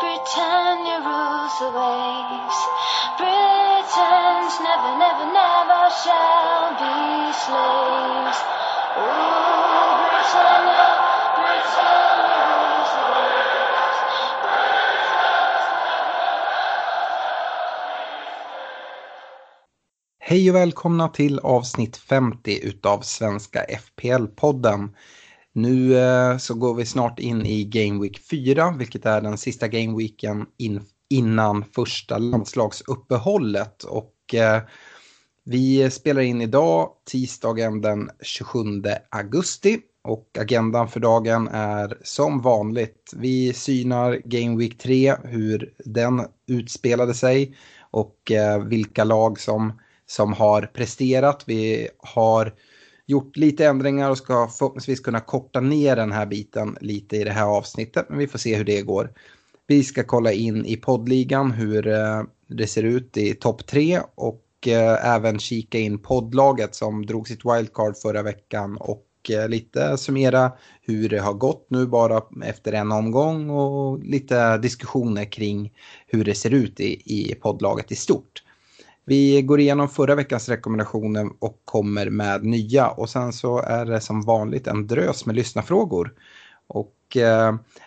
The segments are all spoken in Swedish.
Britannia rules the waves. Britons never, never, never shall be slaves. Ooh, Britannia, Britannia rules the waves. Hej och välkomna till avsnitt 50 utav Svenska FPL podden. Nu så går vi snart in i Game Week 4, vilket är den sista Game Weeken innan första landslagsuppehållet. Och vi spelar in idag, tisdagen den 27 augusti. Och agendan för dagen är som vanligt. Vi synar Game Week 3, hur den utspelade sig och vilka lag som har presterat. Vi har gjort lite ändringar och ska förhoppningsvis kunna korta ner den här biten lite i det här avsnittet. Men vi får se hur det går. Vi ska kolla in i poddligan hur det ser ut i topp 3. Och även kika in poddlaget som drog sitt wildcard förra veckan. Och lite summera hur det har gått nu bara efter en omgång. Och lite diskussioner kring hur det ser ut i poddlaget i stort. Vi går igenom förra veckans rekommendationer och kommer med nya. Och sen så är det som vanligt en drös med lyssnarfrågor. Och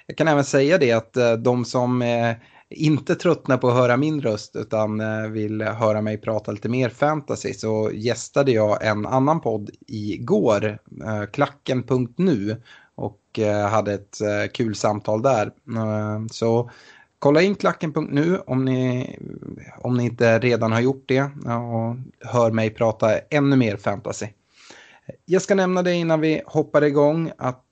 jag kan även säga det att de som inte tröttnar på att höra min röst utan vill höra mig prata lite mer fantasy, så gästade jag en annan podd igår, klacken.nu. Och hade ett kul samtal där. Så kolla in klacken.nu om ni inte redan har gjort det och hör mig prata ännu mer fantasy. Jag ska nämna det innan vi hoppar igång att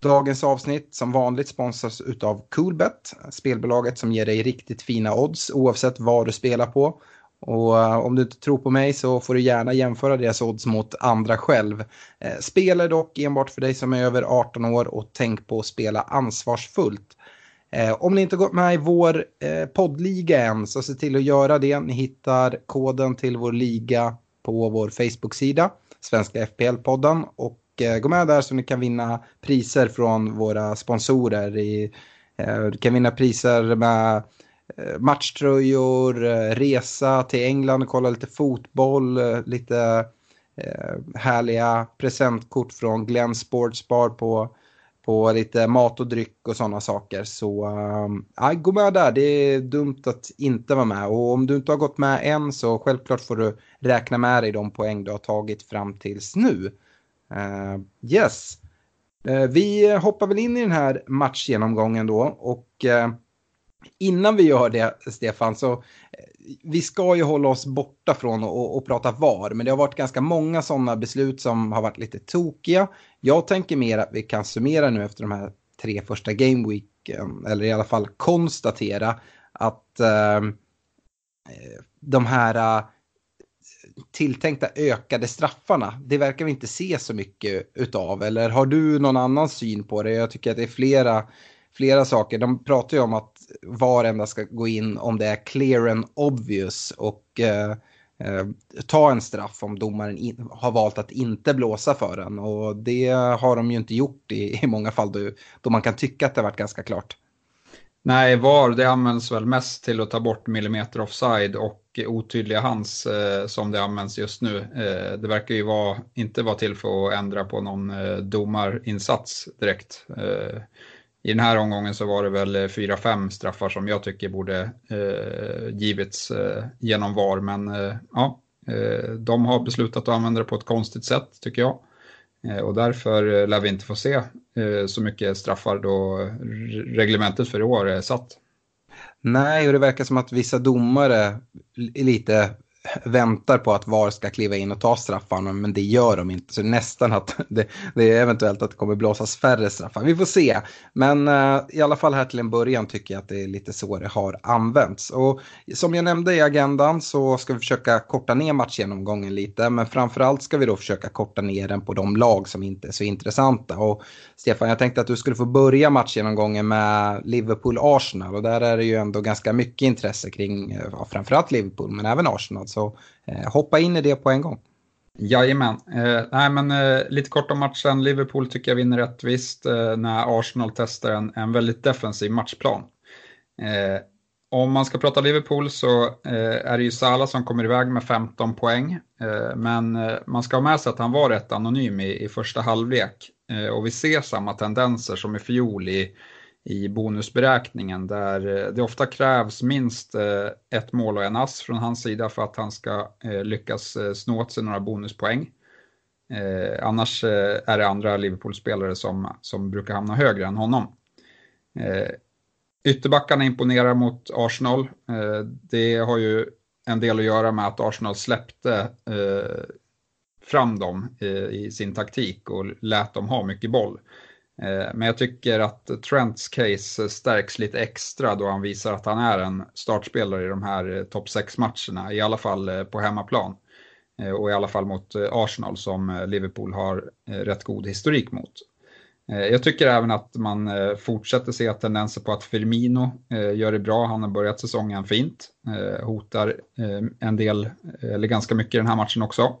dagens avsnitt som vanligt sponsras utav Coolbet, spelbolaget som ger dig riktigt fina odds oavsett vad du spelar på. Och om du inte tror på mig så får du gärna jämföra deras odds mot andra själv. Spela dock enbart för dig som är över 18 år och tänk på att spela ansvarsfullt. Om ni inte gått med i vår poddliga än så se till att göra det. Ni hittar koden till vår liga på vår Facebook-sida, Svenska FPL-podden. Och gå med där så ni kan vinna priser från våra sponsorer. Du kan vinna priser med matchtröjor, resa till England och kolla lite fotboll, lite härliga presentkort från Glens Sportsbar på lite mat och dryck och sådana saker. Så gå med där. Det är dumt att inte vara med. Och om du inte har gått med än så självklart får du räkna med dig de poäng du har tagit fram tills nu. Yes. Vi hoppar väl in i den här matchgenomgången då. Och innan vi gör det, Stefan, så vi ska ju hålla oss borta från och prata VAR. Men det har varit ganska många sådana beslut som har varit lite tokiga. Jag tänker mer att vi kan summera nu efter de här 3 första gameweeken. Eller i alla fall konstatera att de här tilltänkta ökade straffarna, det verkar vi inte se så mycket utav. Eller har du någon annan syn på det? Jag tycker att det är flera saker. De pratar ju om att varenda ska gå in om det är clear and obvious och ta en straff om domaren har valt att inte blåsa för den. Och det har de ju inte gjort i många fall då man kan tycka att det har varit ganska klart. Nej, VAR det används väl mest till att ta bort millimeter offside och otydliga hands som det används just nu. Det verkar ju inte vara till för att ändra på någon domarinsats direkt I den här omgången så var det väl 4-5 straffar som jag tycker borde givits genom VAR. Men ja, de har beslutat att använda det på ett konstigt sätt tycker jag. Och därför lär vi inte få se så mycket straffar då reglementet för i år är satt. Nej, och det verkar som att vissa domare lite väntar på att VAR ska kliva in och ta straffarna, men det gör de inte. Så nästan att det är eventuellt att det kommer blåsas färre straffar. Vi får se. Men i alla fall här till en början tycker jag att det är lite så det har använts. Och som jag nämnde i agendan så ska vi försöka korta ner matchgenomgången lite. Men framförallt ska vi då försöka korta ner den på de lag som inte är så intressanta. Och Stefan, jag tänkte att du skulle få börja matchgenomgången med Liverpool-Arsenal. Och där är det ju ändå ganska mycket intresse kring framförallt Liverpool men även Arsenal. Så hoppa in i det på en gång. Jajamän. Lite kort om matchen. Liverpool tycker jag vinner rättvist när Arsenal testar en väldigt defensiv matchplan. Om man ska prata Liverpool så är det ju Salah som kommer iväg med 15 poäng. Men man ska ha med sig att han var rätt anonym i första halvlek. Och vi ser samma tendenser som i fjol i bonusberäkningen där det ofta krävs minst ett mål och en ass från hans sida för att han ska lyckas snå åt sig några bonuspoäng. Annars är det andra Liverpool-spelare som brukar hamna högre än honom. Ytterbackarna imponerar mot Arsenal. Det har ju en del att göra med att Arsenal släppte fram dem i sin taktik och lät dem ha mycket boll. Men jag tycker att Trents case stärks lite extra då han visar att han är en startspelare i de här topp 6 matcherna. I alla fall på hemmaplan och i alla fall mot Arsenal som Liverpool har rätt god historik mot. Jag tycker även att man fortsätter se tendenser på att Firmino gör det bra. Han har börjat säsongen fint. Hotar en del eller ganska mycket i den här matchen också.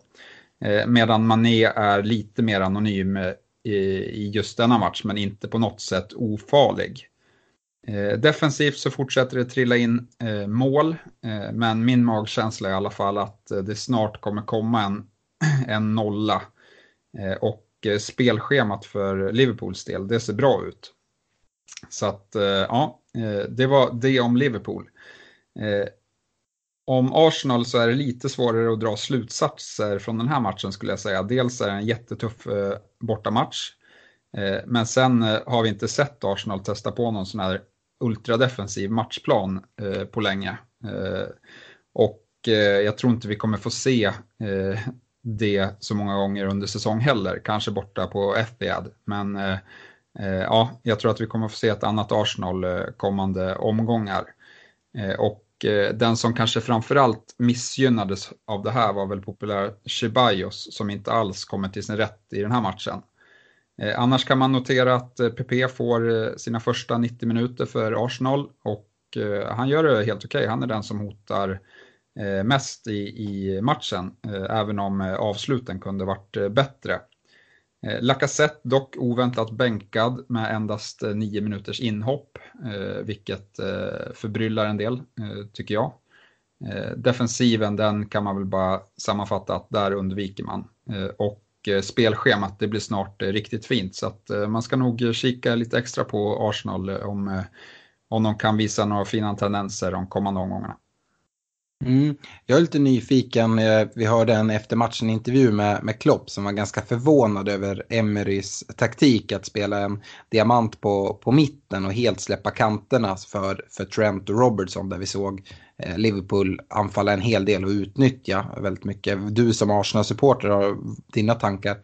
Medan Mané är lite mer anonym i just denna match men inte på något sätt ofarlig. Defensivt så fortsätter det trilla in mål men min magkänsla är i alla fall att det snart kommer komma en nolla och spelschemat för Liverpools del, det ser bra ut. Så att ja, det var det om Liverpool. Om Arsenal så är det lite svårare att dra slutsatser från den här matchen skulle jag säga. Dels är det en jättetuff bortamatch. Men sen har vi inte sett Arsenal testa på någon sån här ultradefensiv matchplan på länge. Och jag tror inte vi kommer få se det så många gånger under säsong heller. Kanske borta på FPL. Men ja, jag tror att vi kommer få se ett annat Arsenal kommande omgångar. Och den som kanske framförallt missgynnades av det här var väl populär Ceballos som inte alls kommer till sin rätt i den här matchen. Annars kan man notera att PP får sina första 90 minuter för Arsenal och han gör det helt okej. Han är den som hotar mest i matchen även om avsluten kunde varit bättre. Lacazette dock oväntat bänkad med endast 9 minuters inhopp vilket förbryllar en del tycker jag. Defensiven den kan man väl bara sammanfatta att där undviker man och spelschemat det blir snart riktigt fint så att man ska nog kika lite extra på Arsenal om de kan visa några fina tendenser de kommande omgångarna. Jag är lite nyfiken, vi hörde en efter matchen intervju med Klopp som var ganska förvånad över Emerys taktik att spela en diamant på mitten och helt släppa kanterna för Trent och Robertson där vi såg Liverpool anfalla en hel del och utnyttja väldigt mycket. Du som Arsenal-supporter har dina tankar?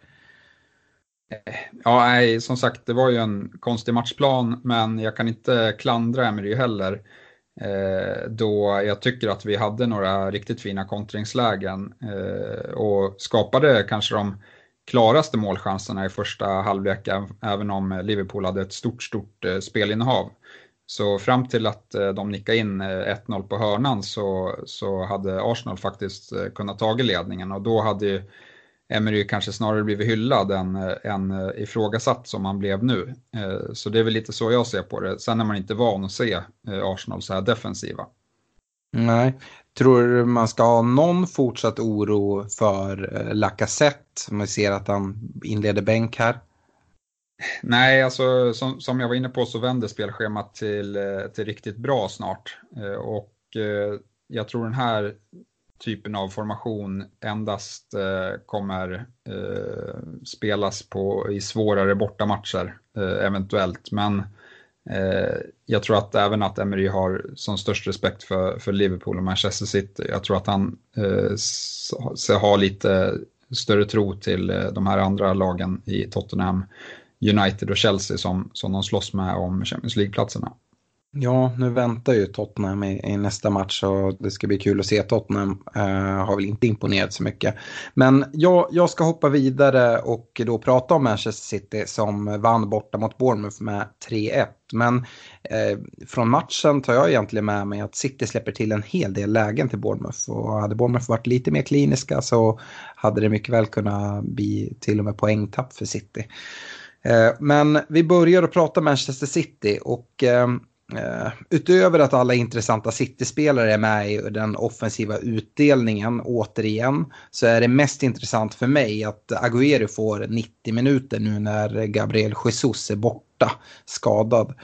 Ja, nej, som sagt det var ju en konstig matchplan men jag kan inte klandra Emery heller. Då jag tycker att vi hade några riktigt fina kontringslägen och skapade kanske de klaraste målchanserna i första halvleken även om Liverpool hade ett stort spelinnehav. Så fram till att de nickade in 1-0 på hörnan så hade Arsenal faktiskt kunnat ta ledningen och då hade ju Emery kanske snarare blivit hyllad än ifrågasatt som han blev nu. Så det är väl lite så jag ser på det. Sen är man inte van att se Arsenal så här defensiva. Nej. Tror man ska ha någon fortsatt oro för Lacazette? Man ser att han inleder bänk här. Nej, alltså som jag var inne på så vänder spelschemat till riktigt bra snart. Och jag tror den här typen av formation endast kommer spelas på i svårare bortamatcher eventuellt. Men jag tror att även att Emery har som störst respekt för Liverpool och Manchester City. Jag tror att han har lite större tro till de här andra lagen i Tottenham, United och Chelsea som de slåss med om Champions League-platserna. Ja, nu väntar ju Tottenham i nästa match och det ska bli kul att se. Tottenham har väl inte imponerat så mycket. Men jag ska hoppa vidare och då prata om Manchester City som vann borta mot Bournemouth med 3-1. Men från matchen tar jag egentligen med mig att City släpper till en hel del lägen till Bournemouth. Och hade Bournemouth varit lite mer kliniska så hade det mycket väl kunnat bli till och med poängtapp för City. Men vi börjar att prata Manchester City och utöver att alla intressanta City-spelare är med i den offensiva utdelningen återigen så är det mest intressant för mig att Agüero får 90 minuter nu när Gabriel Jesus är borta skadad.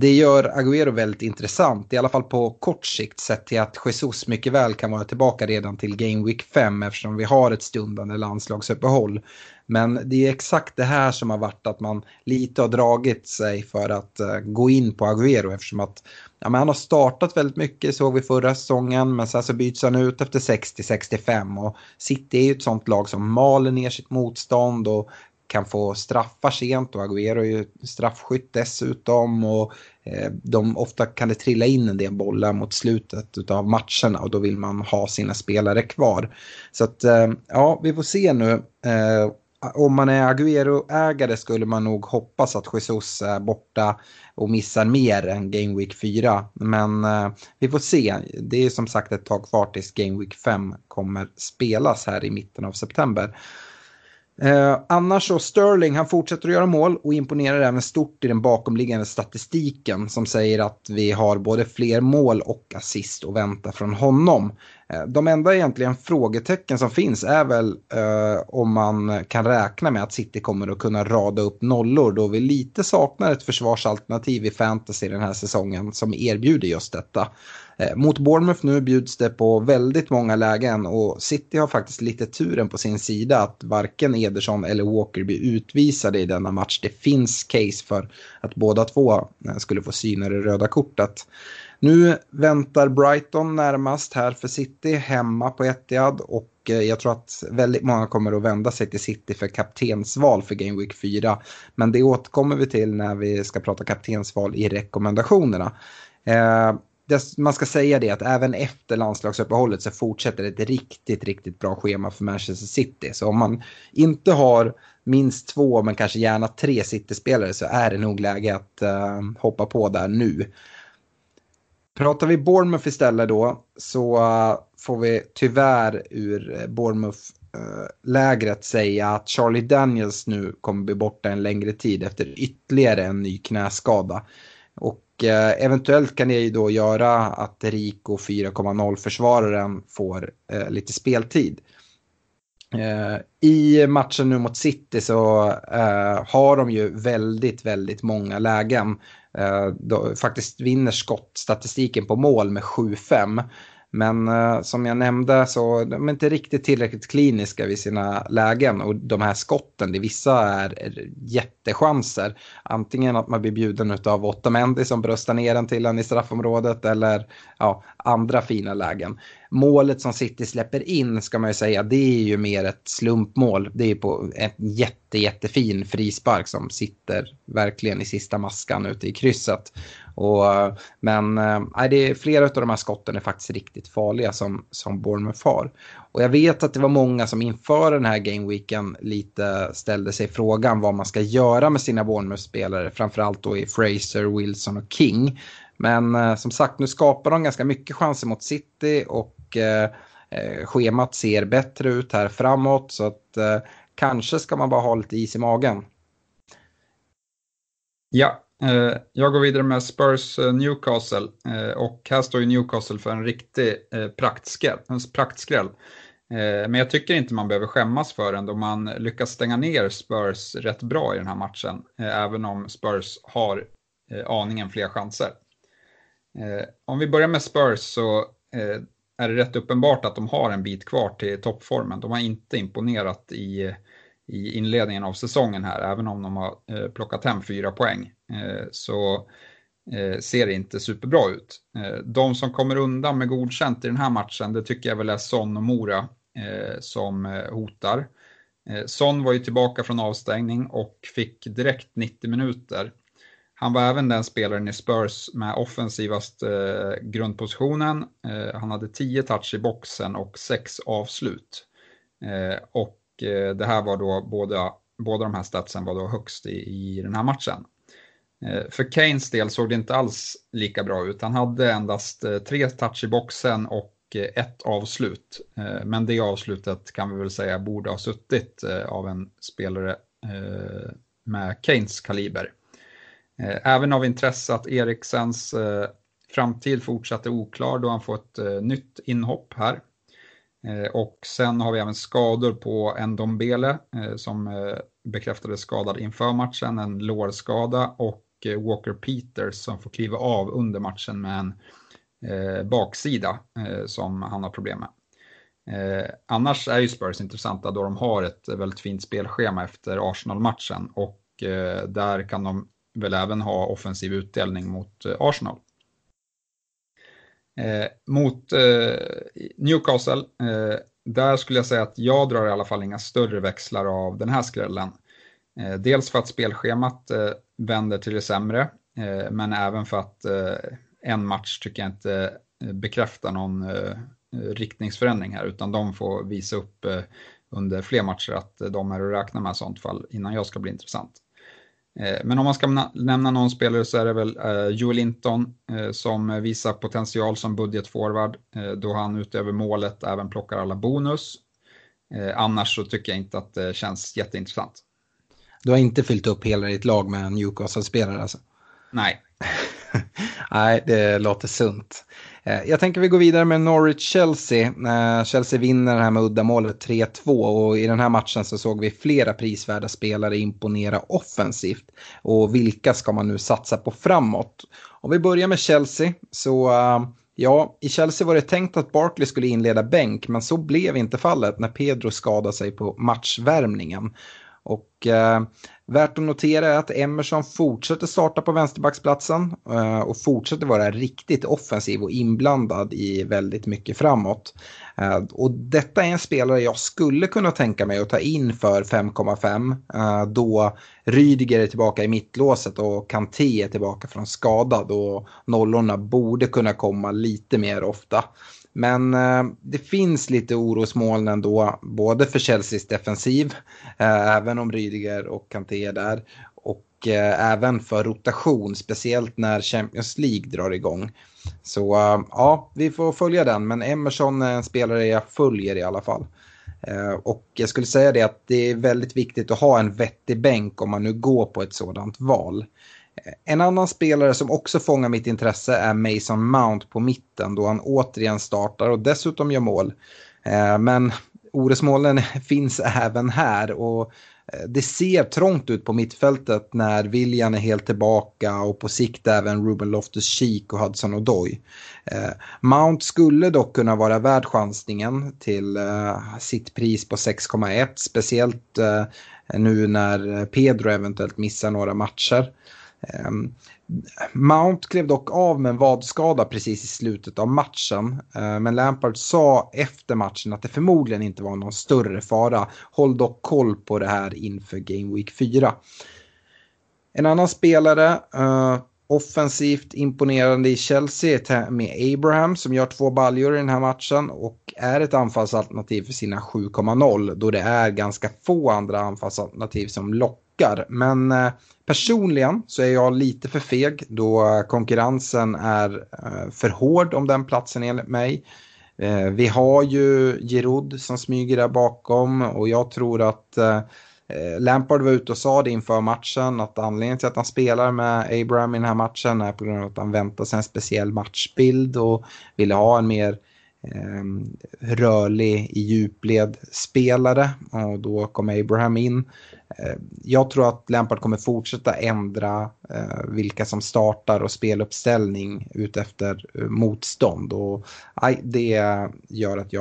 Det gör Agüero väldigt intressant, i alla fall på kort sikt sett till att Jesus mycket väl kan vara tillbaka redan till Game Week 5 eftersom vi har ett stundande landslagsuppehåll. Men det är exakt det här som har varit att man lite har dragit sig för att gå in på Agüero eftersom att men han har startat väldigt mycket, såg vi förra säsongen, men sen så byts han ut efter 60-65 och City är ju ett sånt lag som maler ner sitt motstånd och kan få straffar sent och Agüero är ju straffskytt dessutom och ofta kan det trilla in en del bollar mot slutet av matcherna och då vill man ha sina spelare kvar. Så att vi får se nu. Om man är Agüero-ägare skulle man nog hoppas att Jesus är borta och missar mer än Game Week 4. Men vi får se. Det är som sagt ett tag kvar tills Game Week 5 kommer spelas här i mitten av september. Annars så Sterling, han fortsätter att göra mål och imponerar även stort i den bakomliggande statistiken som säger att vi har både fler mål och assist att vänta från honom. De enda egentligen frågetecken som finns är väl om man kan räkna med att City kommer att kunna rada upp nollor då vi lite saknar ett försvarsalternativ i fantasy den här säsongen som erbjuder just detta. Mot Bournemouth nu bjuds det på väldigt många lägen och City har faktiskt lite turen på sin sida att varken Ederson eller Walker blir utvisade i denna match. Det finns case för att båda två skulle få syna det röda kortet. Nu väntar Brighton närmast här för City hemma på Etihad och jag tror att väldigt många kommer att vända sig till City för kaptensval för Game Week 4. Men det återkommer vi till när vi ska prata kaptensval i rekommendationerna. Man ska säga det att även efter landslagsuppehållet så fortsätter ett riktigt, riktigt bra schema för Manchester City. Så om man inte har minst 2 men kanske gärna 3 City-spelare så är det nog läge att hoppa på där nu. Pratar vi Bournemouth istället då så får vi tyvärr ur Bournemouth-lägret säga att Charlie Daniels nu kommer bli borta en längre tid efter ytterligare en ny knäskada. Och eventuellt kan det ju då göra att Rico 4,0-försvararen får lite speltid. I matchen nu mot City så har de ju väldigt, väldigt många lägen. Faktiskt vinner skottstatistiken på mål med 7-5. Men som jag nämnde så de är inte riktigt tillräckligt kliniska vid sina lägen. Och de här skotten, det vissa är jättechanser. Antingen att man blir bjuden av Otamendi som bröstar ner den till en i straffområdet eller andra fina lägen. Målet som City släpper in ska man ju säga, det är ju mer ett slumpmål. Det är på en jättefin frispark som sitter verkligen i sista maskan ute i krysset. Men det är flera av de här skotten är faktiskt riktigt farliga som Bournemouth har. Och jag vet att det var många som inför den här gameweeken lite ställde sig frågan vad man ska göra med sina Bournemouth-spelare. Framförallt då i Fraser, Wilson och King. Men som sagt, nu skapar de ganska mycket chanser mot City och schemat ser bättre ut här framåt. Så att kanske ska man bara ha lite is i magen. Ja. Jag går vidare med Spurs Newcastle och här står ju Newcastle för en riktig praktskräll. Men jag tycker inte man behöver skämmas för den, då man lyckas stänga ner Spurs rätt bra i den här matchen. Även om Spurs har aningen fler chanser. Om vi börjar med Spurs så är det rätt uppenbart att de har en bit kvar till toppformen. De har inte imponerat i inledningen av säsongen här. Även om de har plockat hem 4 poäng så ser det inte superbra ut. De som kommer undan med godkänt i den här matchen, det tycker jag väl är Son och Mora som hotar. Son var ju tillbaka från avstängning och fick direkt 90 minuter. Han var även den spelaren i Spurs med offensivast grundpositionen. Han hade 10 touch i boxen och 6 avslut. Och det här var då båda de här statsen var då högst i den här matchen. För Kanes del såg det inte alls lika bra ut. Han hade endast 3 touch i boxen och 1 avslut. Men det avslutet kan vi väl säga borde ha suttit av en spelare med Kanes kaliber. Även av intresse att Eriksens framtid fortsatte oklar då han får ett nytt inhopp här. Och sen har vi även skador på Ndombele som bekräftades skadad inför matchen, en lårskada, och Walker Peters som får kliva av under matchen med en baksida som han har problem med. Annars är ju Spurs intressanta då de har ett väldigt fint spelschema efter Arsenal-matchen och där kan de väl även ha offensiv utdelning mot Arsenal. Mot Newcastle, där skulle jag säga att jag drar i alla fall inga större växlar av den här skrällen. Dels för att spelschemat vänder till det sämre, men även för att en match tycker jag inte bekräftar någon riktningsförändring här, utan de får visa upp under fler matcher att de är att räkna med i sånt fall innan jag ska bli intressant. Men om man ska nämna någon spelare så är det väl Joe Linton som visar potential som budgetforward då han utöver målet även plockar alla bonus. Annars så tycker jag inte att det känns jätteintressant. Du har inte fyllt upp hela ditt lag med en Newcastle-spelare alltså? Nej. Nej, det låter sunt. Jag tänker vi går vidare med Norwich-Chelsea. Chelsea vinner det här med uddamålet 3-2 och i den här matchen så såg vi flera prisvärda spelare imponera offensivt. Och vilka ska man nu satsa på framåt? Om vi börjar med Chelsea så ja, i Chelsea var det tänkt att Barkley skulle inleda bänk, men så blev inte fallet när Pedro skadade sig på matchvärmningen. Och värt att notera är att Emerson fortsätter starta på vänsterbacksplatsen och fortsätter vara riktigt offensiv och inblandad i väldigt mycket framåt. Och detta är en spelare jag skulle kunna tänka mig att ta in för 5,5 då Rydiger är tillbaka i mittlåset och Kanté är tillbaka från skadad och nollorna borde kunna komma lite mer ofta. Men det finns lite orosmoln ändå, både för Chelseas defensiv, även om Rydiger och Kanté är där, och även för rotation, speciellt när Champions League drar igång. Så ja, vi får följa den, men Emerson är en spelare jag följer i alla fall. Och jag skulle säga det att det är väldigt viktigt att ha en vettig bänk om man nu går på ett sådant val. En annan spelare som också fångar mitt intresse är Mason Mount på mitten då han återigen startar och dessutom gör mål. Men orosmolnen finns även här och det ser trångt ut på mittfältet när Willian är helt tillbaka och på sikt även Ruben Loftus-Cheek och Hudson-Odoi. Mount skulle dock kunna vara värd chansningen till sitt pris på 6,1, speciellt nu när Pedro eventuellt missar några matcher. Mount klev dock av med en vadskada precis i slutet av matchen, men Lampard sa efter matchen att det förmodligen inte var någon större fara. Håll dock koll på det här inför Game Week 4. En annan spelare offensivt imponerande i Chelsea med Abraham som gör 2 baljor i den här matchen och är ett anfallsalternativ för sina 7,0 då det är ganska få andra anfallsalternativ som lockar. Men personligen så är jag lite för feg då konkurrensen är för hård om den platsen enligt mig. Vi har ju Giroud som smyger där bakom och jag tror att Lampard var ute och sa det inför matchen att anledningen till att han spelar med Abraham i den här matchen är på grund av att han väntar sig en speciell matchbild och ville ha en mer rörlig i djupled spelare, och då kommer Abraham in. Jag tror att Lampard kommer fortsätta ändra vilka som startar och speluppställning ut efter motstånd, och det gör att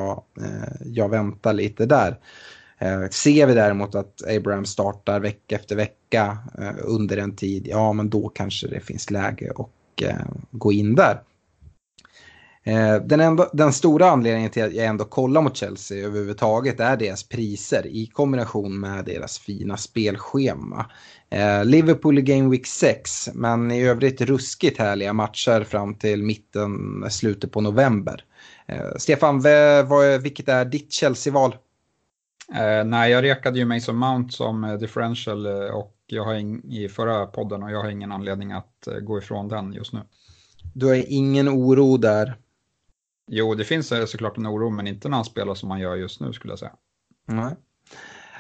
jag väntar lite där. Ser vi däremot att Abraham startar vecka efter vecka under en tid, ja men då kanske det finns läge att gå in där. Den stora anledningen till att jag ändå kollar mot Chelsea överhuvudtaget är deras priser i kombination med deras fina spelschema. Liverpool i Game Week 6, men i övrigt ruskigt härliga matcher fram till slutet på november. Stefan, vilket är ditt Chelsea-val? Nej, jag rekade ju Mason Mount som differential och jag har i förra podden, och jag har ingen anledning att gå ifrån den just nu. Du har ingen oro där? Jo, det finns såklart en oro, men inte när han spelar som man gör just nu, skulle jag säga. Nej.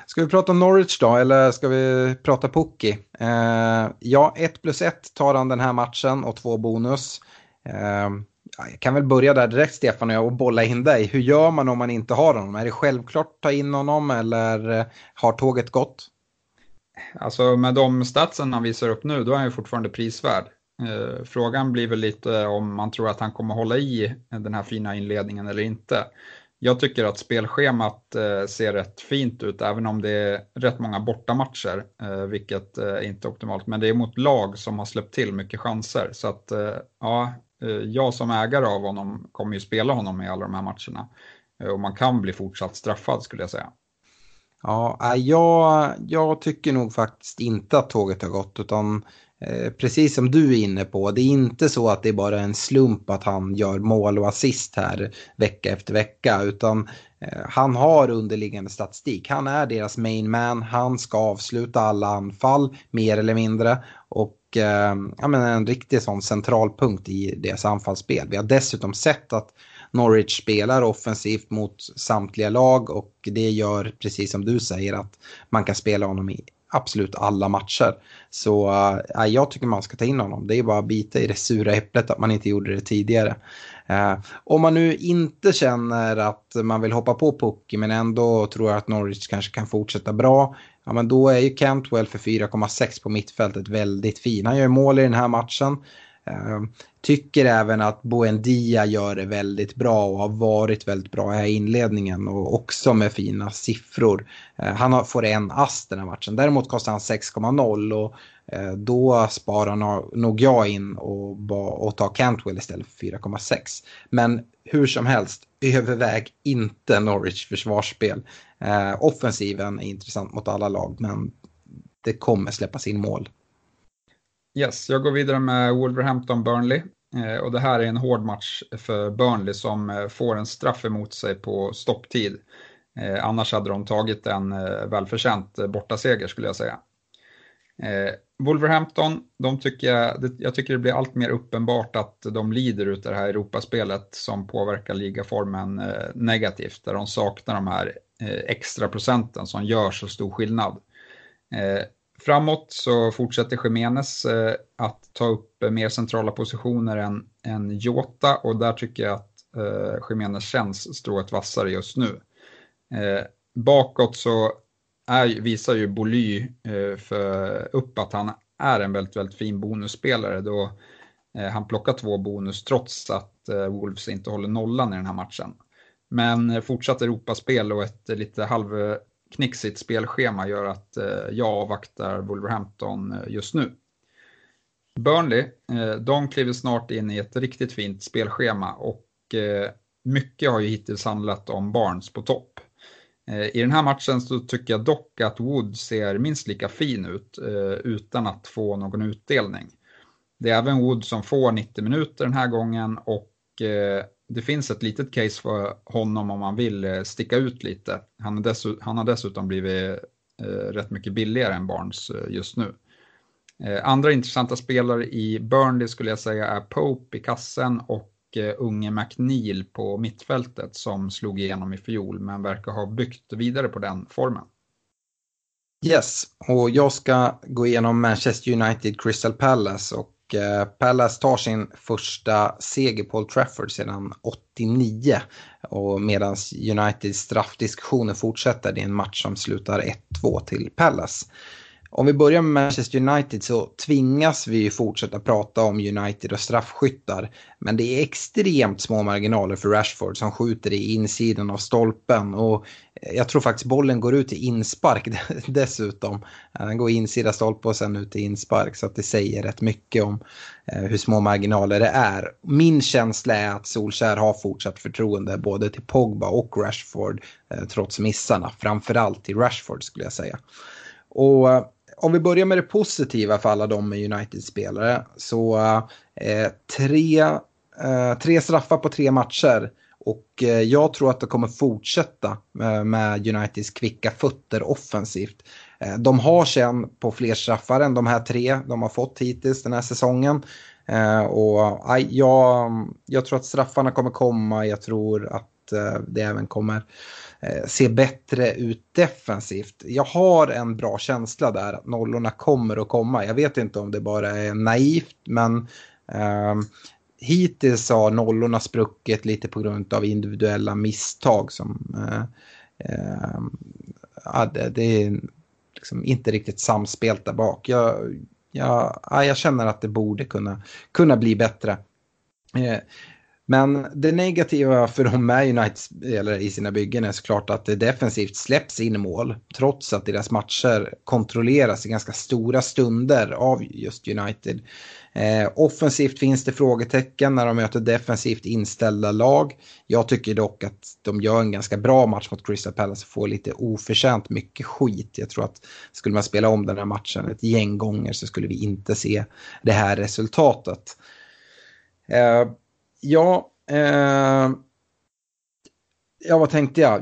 Ska vi prata om Norwich då, eller ska vi prata Pukki? Ja, 1+1 tar han den här matchen och 2 bonus. Jag kan väl börja där direkt, Stefan, och bolla in dig. Hur gör man om man inte har honom? Är det självklart att ta in honom, eller har tåget gått? Alltså med de statsen han visar upp nu, då är han ju fortfarande prisvärd. Frågan blir väl lite om man tror att han kommer hålla i den här fina inledningen eller inte. Jag tycker att spelschemat ser rätt fint ut, även om det är rätt många bortamatcher, vilket är inte optimalt. Men det är mot lag som har släppt till mycket chanser. Så att ja, jag som ägare av honom kommer ju spela honom i alla de här matcherna. Och man kan bli fortsatt straffad, skulle jag säga. Ja, jag tycker nog faktiskt inte att tåget har gått, utan precis som du är inne på, det är inte så att det är bara en slump att han gör mål och assist här vecka efter vecka, utan han har underliggande statistik. Han är deras main man, han ska avsluta alla anfall mer eller mindre, och en riktig sån centralpunkt i deras anfallsspel. Vi har dessutom sett att Norwich spelar offensivt mot samtliga lag, och det gör, precis som du säger, att man kan spela honom i absolut alla matcher. Så jag tycker man ska ta in honom. Det är bara att bita i det sura äpplet att man inte gjorde det tidigare. Om man nu inte känner att man vill hoppa på Pukki, men ändå tror jag att Norwich kanske kan fortsätta bra, ja, men då är ju Cantwell för 4,6 på mittfältet väldigt fin. Han gör mål i den här matchen. Tycker även att Buendia gör det väldigt bra och har varit väldigt bra här i inledningen, och också med fina siffror. Han får en ass den här matchen. Däremot kostar han 6,0, och då sparar nog jag in och tar Cantwell istället för 4,6. Men hur som helst, överväg inte Norwich försvarsspel. Offensiven är intressant mot alla lag, men det kommer släppas in mål. Yes, jag går vidare med Wolverhampton-Burnley, och det här är en hård match för Burnley som får en straff emot sig på stopptid. Annars hade de tagit en välförtjänt bortaseger, skulle jag säga. Wolverhampton, jag tycker det blir allt mer uppenbart att de lider ut det här Europaspelet som påverkar ligaformen negativt, där de saknar de här extra procenten som gör så stor skillnad. Framåt så fortsätter Jiménez att ta upp mer centrala positioner än Jota, och där tycker jag att Jiménez känns strået vassare just nu. Bakåt så visar ju Boly upp att han är en väldigt, väldigt fin bonusspelare, då han plockar 2 bonus trots att Wolves inte håller nollan i den här matchen. Men fortsatt Europaspel och ett lite knixigt spelschema gör att jag avvaktar Wolverhampton just nu. Burnley, de kliver snart in i ett riktigt fint spelschema, och mycket har ju hittills handlat om Barnes på topp. I den här matchen så tycker jag dock att Wood ser minst lika fin ut utan att få någon utdelning. Det är även Wood som får 90 minuter den här gången, och det finns ett litet case för honom om man vill sticka ut lite. Han har dessutom blivit rätt mycket billigare än Barnes just nu. Andra intressanta spelare i Burnley skulle jag säga är Pope i kassen och unge McNeil på mittfältet som slog igenom i fjol, men verkar ha byggt vidare på den formen. Yes, och jag ska gå igenom Manchester United Crystal Palace, och Palace tar sin första seger på Old Trafford sedan 89, och medan Uniteds straffdiskussioner fortsätter. Det är en match som slutar 1-2 till Palace. Om vi börjar med Manchester United så tvingas vi fortsätta prata om United och straffskyttar. Men det är extremt små marginaler för Rashford som skjuter i insidan av stolpen. Och jag tror faktiskt bollen går ut i inspark dessutom. Den går insida stolpen och sen ut i inspark, så att det säger rätt mycket om hur små marginaler det är. Min känsla är att Solskjær har fortsatt förtroende både till Pogba och Rashford trots missarna. Framförallt till Rashford skulle jag säga. Och om vi börjar med det positiva för alla de med United-spelare så tre straffar på 3 matcher, och jag tror att det kommer fortsätta med Uniteds kvicka fötter offensivt. De har sen på fler straffar än de här 3 de har fått hittills den här säsongen. Och jag tror att straffarna kommer komma. Jag tror att det även kommer se bättre ut defensivt. Jag har en bra känsla där att nollorna kommer att komma. Jag vet inte om det bara är naivt, men hittills har nollorna spruckit lite på grund av individuella misstag som det är liksom inte riktigt samspelt där bak. Jag känner att det borde kunna bli bättre. Men det negativa för de med United-spelare i sina byggen är såklart att det defensivt släpps in mål, trots att deras matcher kontrolleras i ganska stora stunder av just United. Offensivt finns det frågetecken när de möter defensivt inställda lag. Jag tycker dock att de gör en ganska bra match mot Crystal Palace och får lite oförtjänt mycket skit. Jag tror att skulle man spela om den här matchen ett gäng gånger så skulle vi inte se det här resultatet. Ja, vad tänkte jag?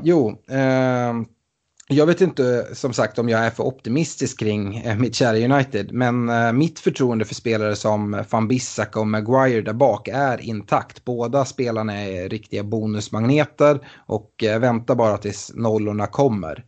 Jag vet inte som sagt om jag är för optimistisk kring mitt kära United, men mitt förtroende för spelare som Van Bissaka och Maguire där bak är intakt. Båda spelarna är riktiga bonusmagneter och väntar bara tills nollorna kommer.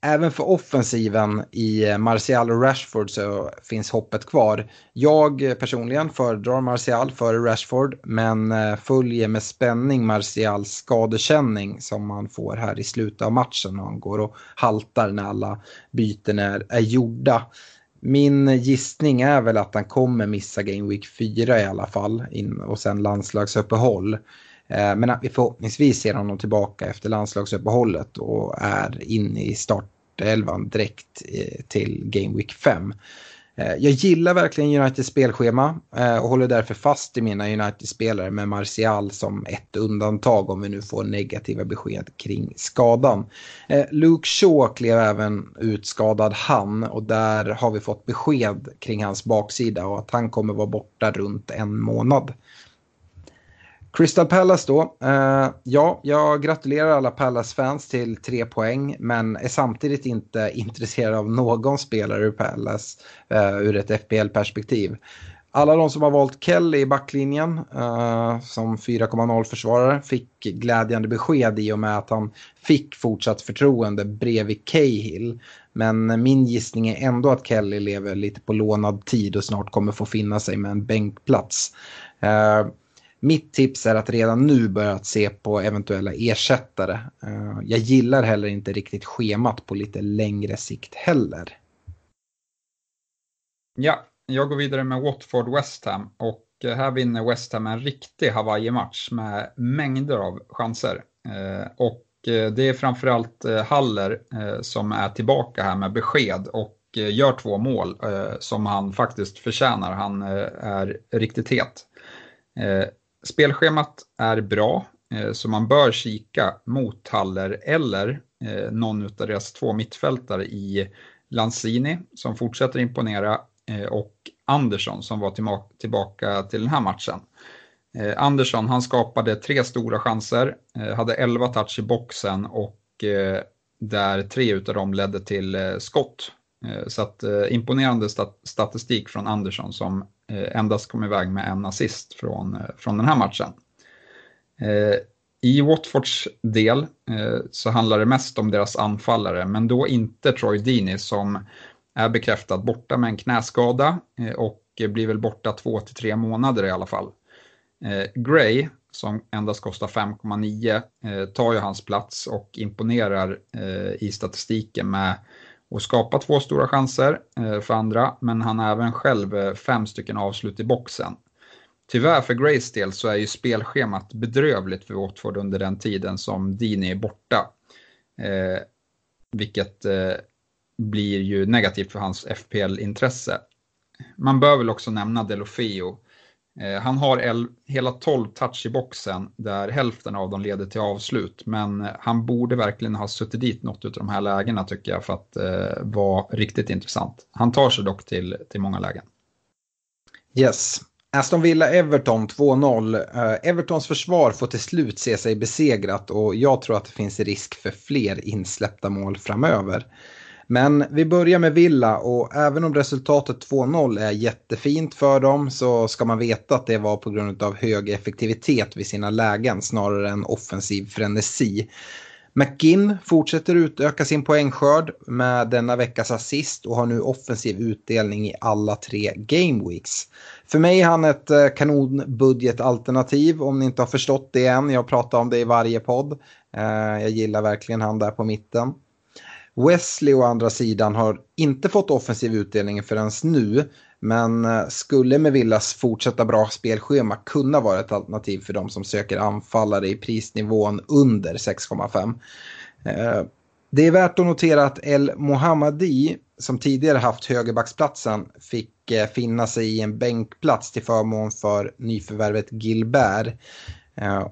Även för offensiven i Martial och Rashford så finns hoppet kvar. Jag personligen föredrar Martial före Rashford, men följer med spänning Martials skadekänning som man får här i slutet av matchen när han går och haltar när alla byten är gjorda. Min gissning är väl att han kommer missa Game Week 4 i alla fall och sen landslagsuppehåll. Men att vi förhoppningsvis ser honom tillbaka efter landslagsuppehållet och är inne i startelvan direkt till Game Week 5. Jag gillar verkligen Uniteds spelschema och håller därför fast i mina United-spelare med Martial som ett undantag om vi nu får negativa besked kring skadan. Luke Shaw klev även ut skadad och där har vi fått besked kring hans baksida och att han kommer vara borta runt 1 månad. Crystal Palace då, jag gratulerar alla Palace-fans till 3 poäng, men är samtidigt inte intresserad av någon spelare ur Palace ur ett FPL-perspektiv. Alla de som har valt Kelly i backlinjen som 4,0-försvarare fick glädjande besked i och med att han fick fortsatt förtroende bredvid Cahill. Men min gissning är ändå att Kelly lever lite på lånad tid och snart kommer få finna sig med en bänkplats. Mitt tips är att redan nu börja att se på eventuella ersättare. Jag gillar heller inte riktigt schemat på lite längre sikt heller. Ja, jag går vidare med Watford West Ham, och här vinner West Ham en riktig Hawaii-match med mängder av chanser. Och det är framförallt Haller som är tillbaka här med besked och gör 2 mål som han faktiskt förtjänar. Han är riktigt het. Spelschemat är bra, så man bör kika mot Haller eller någon av deras 2 mittfältare i Lanzini som fortsätter imponera och Andersson som var tillbaka till den här matchen. Andersson, han skapade 3 stora chanser, hade 11 touch i boxen och där 3 utav dem ledde till skott. Så att imponerande statistik från Andersson som endast kom iväg med en assist från den här matchen. I Watfords del så handlar det mest om deras anfallare, men då inte Troy Deeney som är bekräftat borta med en knäskada och blir väl borta 2-3 månader i alla fall. Gray, som endast kostar 5,9, tar ju hans plats och imponerar i statistiken med att skapa 2 stora chanser för andra, men han har även själv 5 stycken avslut i boxen. Tyvärr för Grays del så är ju spelschemat bedrövligt för Watford under den tiden som Dini är borta. Vilket blir ju negativt för hans FPL-intresse. Man bör väl också nämna Deulofeu. Han har hela 12 touch i boxen där hälften av dem leder till avslut. Men han borde verkligen ha suttit dit något av de här lägena, tycker jag, för att vara riktigt intressant. Han tar sig dock till många lägen. Yes. Aston Villa-Everton 2-0. Evertons försvar får till slut se sig besegrat och jag tror att det finns risk för fler insläppta mål framöver. Men vi börjar med Villa och även om resultatet 2-0 är jättefint för dem så ska man veta att det var på grund av hög effektivitet vid sina lägen snarare än offensiv frenesi. McGinn fortsätter utöka sin poängskörd med denna veckas assist och har nu offensiv utdelning i alla 3 gameweeks. För mig är han ett kanonbudgetalternativ om ni inte har förstått det än. Jag pratar om det i varje podd. Jag gillar verkligen han där på mitten. Wesley å andra sidan har inte fått offensiv utdelning förrän nu, men skulle med Villas fortsätta bra spelschema kunna vara ett alternativ för de som söker anfallare i prisnivån under 6,5. Det är värt att notera att El Mohammadi, som tidigare haft högerbacksplatsen, fick finna sig i en bänkplats till förmån för nyförvärvet Gilbert.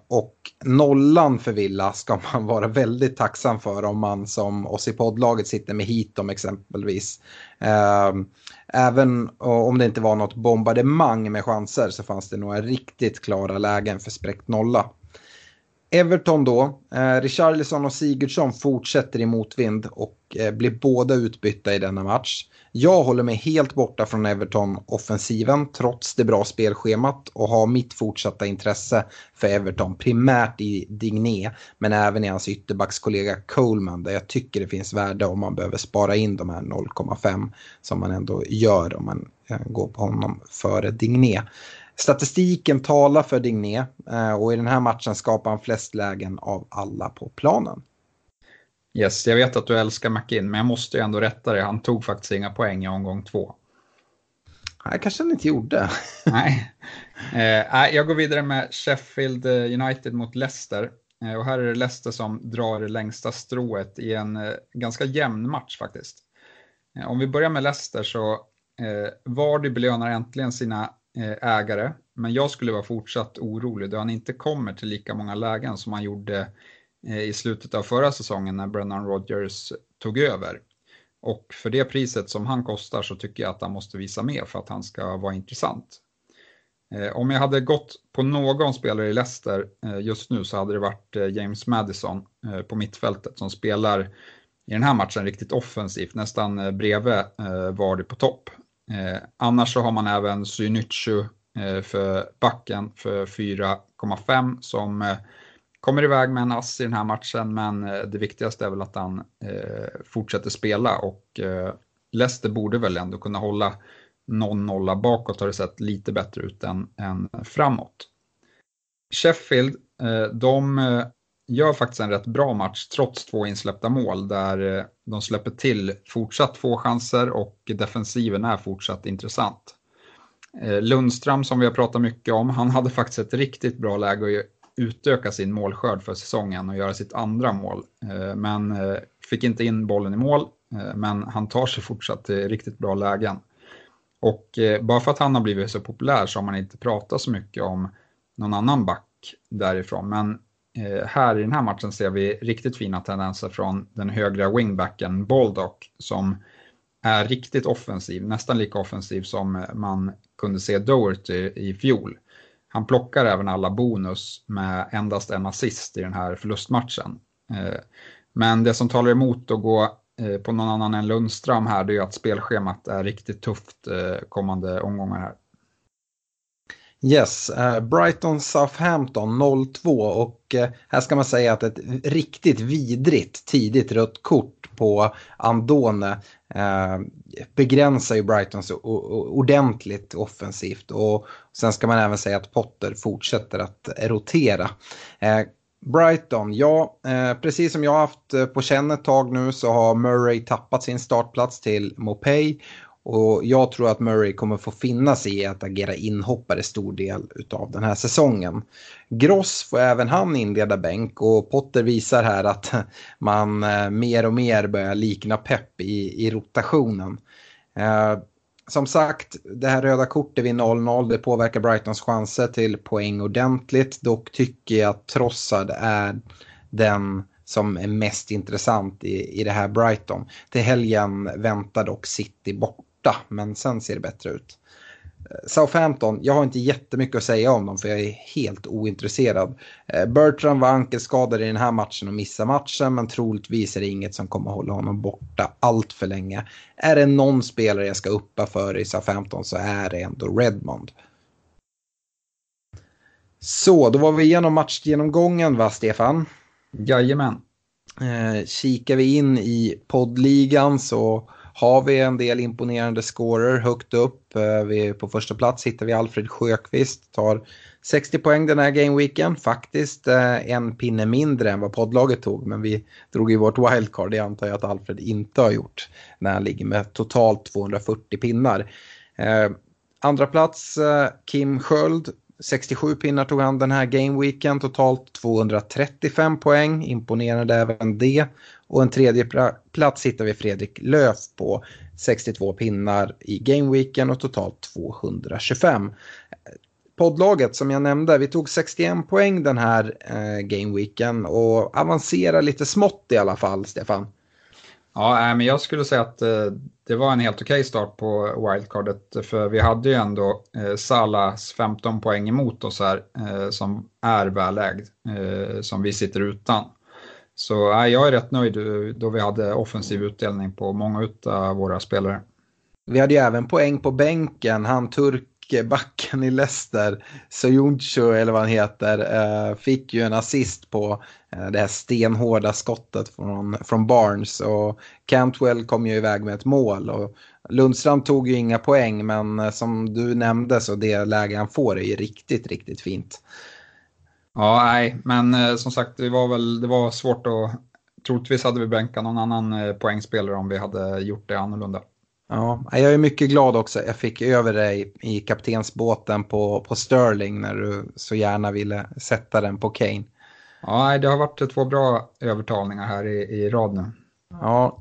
Och nollan för Villa ska man vara väldigt tacksam för om man som oss i poddlaget sitter med hit om exempelvis. Även om det inte var något bombardemang med chanser så fanns det några riktigt klara lägen för spräckt nolla. Everton då, Richarlison och Sigurdsson fortsätter i motvind och blir båda utbytta i denna match. Jag håller mig helt borta från Everton-offensiven trots det bra spelschemat och har mitt fortsatta intresse för Everton primärt i Digné men även i hans ytterbackskollega Coleman där jag tycker det finns värde om man behöver spara in de här 0,5 som man ändå gör om man går på honom före Digné. Statistiken talar för Digné och i den här matchen skapar han flest lägen av alla på planen. Yes, jag vet att du älskar McInn, men jag måste ju ändå rätta det. Han tog faktiskt inga poäng i omgång 2. Nej, kanske han inte gjorde. Nej. Jag går vidare med Sheffield United mot Leicester. Och här är det Leicester som drar det längsta strået i en ganska jämn match faktiskt. Om vi börjar med Leicester så Vardy belönar äntligen sina ägare, men jag skulle vara fortsatt orolig då han inte kommer till lika många lägen som han gjorde i slutet av förra säsongen när Brendan Rodgers tog över. Och för det priset som han kostar så tycker jag att han måste visa mer för att han ska vara intressant. Om jag hade gått på någon spelare i Leicester just nu så hade det varit James Maddison på mittfältet som spelar i den här matchen riktigt offensivt, nästan bredvid Vardy på topp. Annars så har man även Synytchu för backen för 4,5 som kommer iväg med en ass i den här matchen, men det viktigaste är väl att han fortsätter spela och Leicester borde väl ändå kunna hålla 0-0 bakåt, har det sett lite bättre ut än framåt. Sheffield, de gör faktiskt en rätt bra match trots 2 insläppta mål där de släpper till fortsatt få chanser och defensiven är fortsatt intressant. Lundström, som vi har pratat mycket om, han hade faktiskt ett riktigt bra läge att utöka sin målskörd för säsongen och göra sitt andra mål. Men fick inte in bollen i mål, men han tar sig fortsatt till riktigt bra lägen. Och bara för att han har blivit så populär så har man inte pratat så mycket om någon annan back därifrån, men här i den här matchen ser vi riktigt fina tendenser från den högra wingbacken Baldock som är riktigt offensiv, nästan lika offensiv som man kunde se Doherty i fjol. Han plockar även alla bonus med endast en assist i den här förlustmatchen. Men det som talar emot att gå på någon annan än Lundström här, det är ju att spelschemat är riktigt tufft kommande omgångar här. Yes, Brighton Southampton 0-2 och här ska man säga att ett riktigt vidrigt tidigt rött kort på Andone begränsar ju Brighton så ordentligt offensivt, och sen ska man även säga att Potter fortsätter att rotera. Brighton, ja, precis som jag har haft på känn ett tag nu så har Murray tappat sin startplats till Mopay. Och jag tror att Murray kommer få finnas i att agera inhoppare stor del av den här säsongen. Gross får även han inleda bänk, och Potter visar här att man mer och mer börjar likna Pep i rotationen. Som sagt, det här röda kortet vid 0-0, det påverkar Brightons chanser till poäng ordentligt. Dock tycker jag att Trossard är den som är mest intressant i det här Brighton. Till helgen väntar dock City bort. Men sen ser det bättre ut. Southampton, jag har inte jättemycket att säga om dem för jag är helt ointresserad. Bertrand var ankelskadad i den här matchen och missar matchen, men troligtvis är det inget som kommer hålla honom borta allt för länge. Är det någon spelare jag ska uppa för i Southampton så är det ändå Redmond. Så, då var vi igenom matchgenomgången, va Stefan? Jajamän. Kikar vi in i poddligan så har vi en del imponerande scorer högt upp. På första plats hittar vi Alfred Sjöqvist. Tar 60 poäng den här gameweeken. Faktiskt en pinne mindre än vad poddlaget tog. Men vi drog ju vårt wildcard. Det antar jag att Alfred inte har gjort. När han ligger med totalt 240 pinnar. Andra plats Kim Sköld. 67 pinnar tog han den här gameweeken. Totalt 235 poäng. Imponerande även det. Och en tredje plats hittar vi Fredrik Löf på 62 pinnar i gameweeken och totalt 225. Poddlaget som jag nämnde, vi tog 61 poäng den här gameweeken och avancerar lite smått i alla fall, Stefan. Ja, men jag skulle säga att det var en helt okej start på wildcardet, för vi hade ju ändå Salas 15 poäng emot oss här som är välägd, som vi sitter utan. Så jag är rätt nöjd då vi hade offensiv utdelning på många av våra spelare. Vi hade ju även poäng på bänken. Han turkbacken i Leicester, Soyuncu eller vad han heter, fick ju en assist på det här stenhårda skottet från Barnes. Och Cantwell kom ju iväg med ett mål. Och Lundström tog ju inga poäng, men som du nämnde så det läge han får är ju riktigt, riktigt fint. Ja, nej, men som sagt, det var svårt att, troligtvis hade vi bänkat någon annan poängspelare om vi hade gjort det annorlunda. Ja, jag är mycket glad också. Jag fick över dig i kaptensbåten på Sterling när du så gärna ville sätta den på Kane. Ja, nej, det har varit två bra övertalningar här i rad nu. Ja,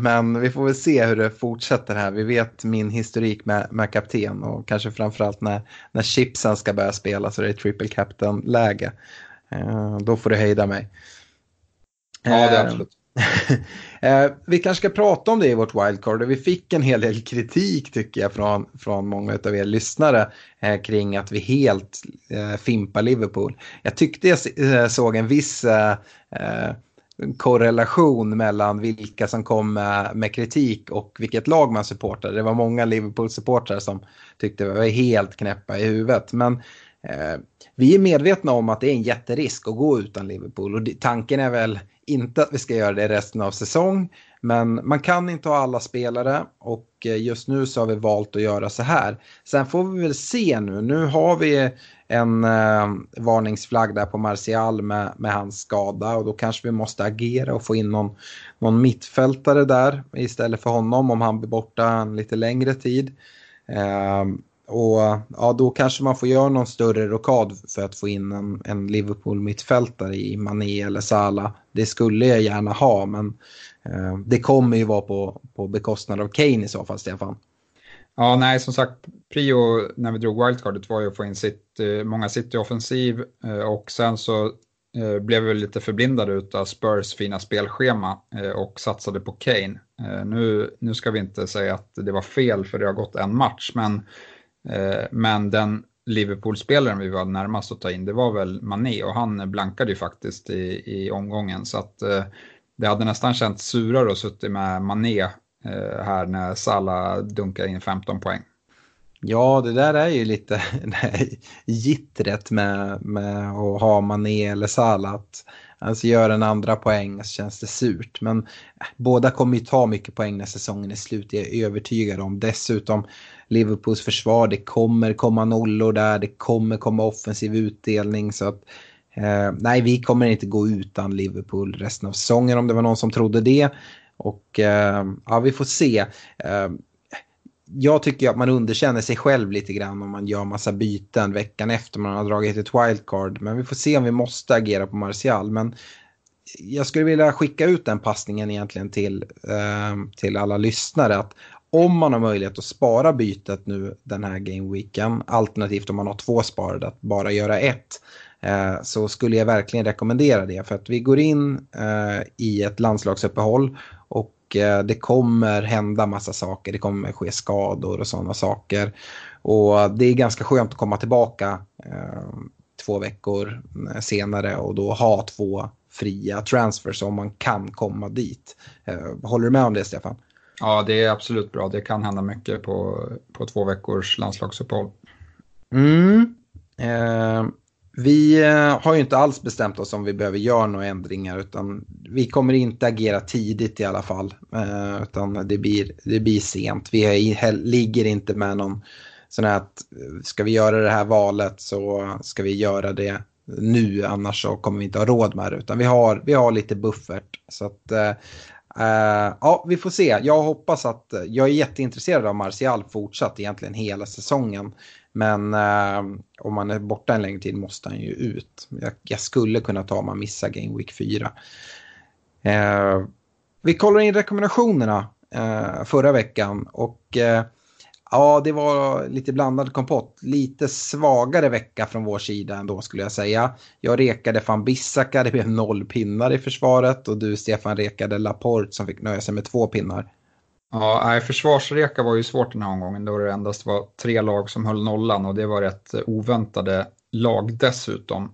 men vi får väl se hur det fortsätter här. Vi vet min historik med kapten, och kanske framförallt när chipsen ska börja spela så det är triple captain-läge. Då får du hejda mig. Ja, det är absolut. Vi kanske ska prata om det i vårt wildcard. Vi fick en hel del kritik tycker jag från många av er lyssnare kring att vi helt fimpar Liverpool. Jag tyckte jag såg en viss korrelation mellan vilka som kom med kritik och vilket lag man supportade. Det var många Liverpool-supportrar som tyckte vi var helt knäppa i huvudet. Men vi är medvetna om att det är en jätterisk att gå utan Liverpool. Och tanken är väl inte att vi ska göra det resten av säsong. Men man kan inte ha alla spelare, och just nu så har vi valt att göra så här. Sen får vi väl se nu. Nu har vi en varningsflagg där på Martial med hans skada, och då kanske vi måste agera och få in någon mittfältare där istället för honom om han blir borta en lite längre tid. Och ja, då kanske man får göra någon större rokad för att få in en Liverpool-mittfältare i Mané eller Salah. Det skulle jag gärna ha, men det kommer ju vara på bekostnad av Kane i så fall, Stefan. Ja, nej, som sagt, prio när vi drog wildcardet var ju att få in många City-offensiv, och sen så blev vi lite förblindade utav Spurs fina spelschema och satsade på Kane. Nu ska vi inte säga att det var fel för det har gått en match, men den Liverpool-spelaren vi var närmast att ta in, det var väl Mané, och han blankade ju faktiskt i omgången, så att det hade nästan känts surare att suttit med Mané här när Salah dunkade in 15 poäng. Ja, det där är ju lite gittret med att ha Mané eller Salah. Alltså gör en andra poäng så känns det surt. Men båda kommer ju ta mycket poäng när säsongen är slut. Jag är övertygad om. Dessutom Liverpools försvar. Det kommer komma nollor där. Det kommer komma offensiv utdelning. Så att nej, vi kommer inte gå utan Liverpool resten av säsongen om det var någon som trodde det. Och ja, vi får se. Jag tycker att man underkänner sig själv lite grann om man gör massa byten veckan efter man har dragit ett wildcard. Men vi får se om vi måste agera på Martial. Men jag skulle vilja skicka ut den passningen egentligen till alla lyssnare. Att om man har möjlighet att spara bytet nu den här gameweeken, alternativt om man har två sparade att bara göra ett, så skulle jag verkligen rekommendera det. För att vi går in i ett landslagsuppehåll och det kommer hända massa saker. Det kommer ske skador och sådana saker. Och det är ganska skönt att komma tillbaka 2 veckor senare och då ha 2 fria transfers om man kan komma dit. Håller du med om det, Stefan? Ja, det är absolut bra. Det kan hända mycket på 2 veckors landslagsuppehåll. Vi har ju inte alls bestämt oss om vi behöver göra några ändringar, utan vi kommer inte agera tidigt i alla fall, utan det blir sent. Ligger inte med någon sån här att ska vi göra det här valet så ska vi göra det nu, annars så kommer vi inte ha råd med det, utan vi har lite buffert. Så att ja, vi får se. Jag hoppas att jag är jätteintresserad av Martial fortsatt egentligen hela säsongen. Men om man är borta en längre tid måste han ju ut. Jag skulle kunna ta om man missar Game Week 4. Vi kollar in rekommendationerna förra veckan. Och ja, det var lite blandad kompott. Lite svagare vecka från vår sida ändå, skulle jag säga. Jag rekade Van Bissaka, det blev 0 pinnar i försvaret. Och du, Stefan, rekade Laporte som fick nöja sig med 2 pinnar. Ja, försvarsreka var ju svårt den här omgången då det endast var 3 lag som höll nollan och det var rätt oväntade lag dessutom.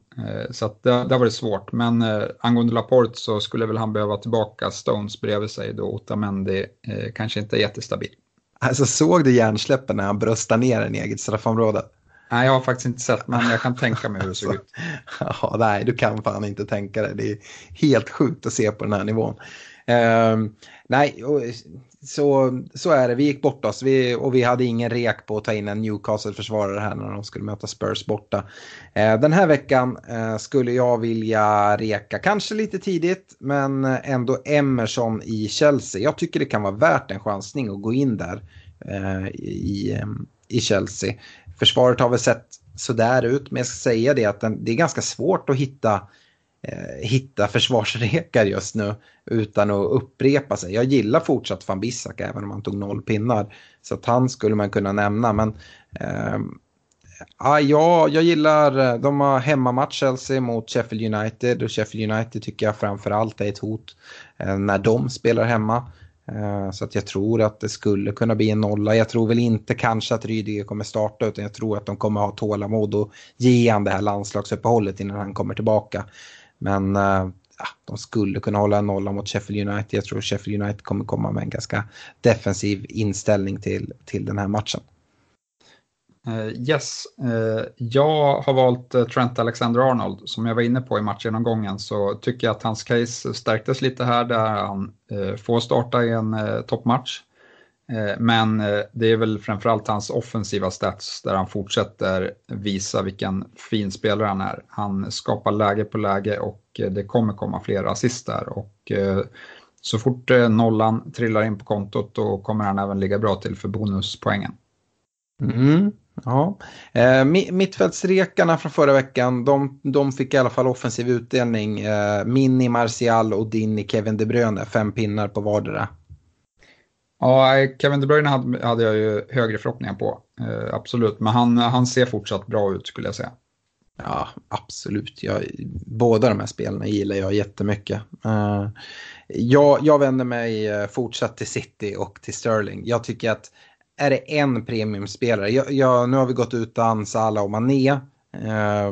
Så att där var det svårt, men angående Laporte så skulle väl han behöva tillbaka Stones bredvid sig då Otamendi kanske inte är jättestabil. Alltså såg du hjärnsläppen när han bröstade ner den i eget straffområde? Nej, jag har faktiskt inte sett, men jag kan tänka mig hur det såg ut. Ja, nej, du kan fan inte tänka det. Det är helt sjukt att se på den här nivån. Nej, så är det. Vi gick bort oss och vi hade ingen rek på att ta in en Newcastle-försvarare här när de skulle möta Spurs borta. Den här veckan skulle jag vilja reka kanske lite tidigt, men ändå Emerson i Chelsea. Jag tycker det kan vara värt en chansning att gå in där i Chelsea. Försvaret har väl sett sådär ut, men jag ska säga det att det är ganska svårt att hitta försvarsrekar just nu utan att upprepa sig. Jag gillar fortsatt Van Bissaka även om han tog 0 pinnar, så att han skulle man kunna nämna, men jag gillar, de har hemmamatch Chelsea mot Sheffield United och Sheffield United tycker jag framförallt är ett hot när de spelar hemma, så att jag tror att det skulle kunna bli en nolla. Jag tror väl inte kanske att Rydiger kommer starta, utan jag tror att de kommer ha tålamod och ge han det här landslagsuppehållet innan han kommer tillbaka. Men de skulle kunna hålla en nolla mot Sheffield United. Jag tror Sheffield United kommer komma med en ganska defensiv inställning till den här matchen. Yes, jag har valt Trent Alexander-Arnold. Som jag var inne på i matchgenomgången så tycker jag att hans case stärktes lite här där han får starta i en toppmatch. Men det är väl framförallt hans offensiva stats där han fortsätter visa vilken fin spelare han är. Han skapar läge på läge och det kommer komma fler assist där. Och så fort nollan trillar in på kontot då kommer han även ligga bra till för bonuspoängen. Ja. Mittfältsrekarna från förra veckan, de fick i alla fall offensiv utdelning. Mini, Martial och Dini, Kevin De Bruyne, 5 pinnar på vardera. Ja, Kevin De Bruyne hade jag ju högre förhoppningar på, absolut. Men han ser fortsatt bra ut skulle jag säga. Ja, absolut. Båda de här spelarna gillar jag jättemycket. Jag vänder mig fortsatt till City och till Sterling. Jag tycker att är det en premiumspelare, nu har vi gått utan Salah och Mané,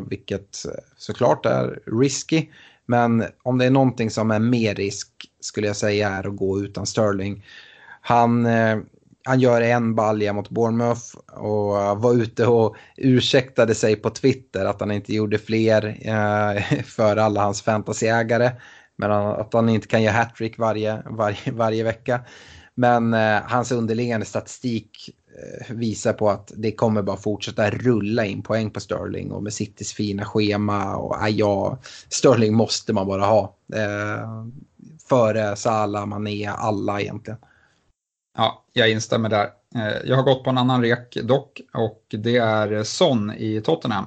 vilket såklart är risky. Men om det är någonting som är mer risk skulle jag säga är att gå utan Sterling. Han han gör en balja mot Bournemouth och var ute och ursäktade sig på Twitter att han inte gjorde fler för alla hans fantasyägare. Men att han inte kan göra hattrick varje vecka. Men hans underliggande statistik visar på att det kommer bara fortsätta rulla in poäng på Sterling. Och med Citys fina schema och Sterling måste man bara ha. Före Salah, Mané, alla egentligen. Ja, jag instämmer där. Jag har gått på en annan rek dock, och det är Son i Tottenham.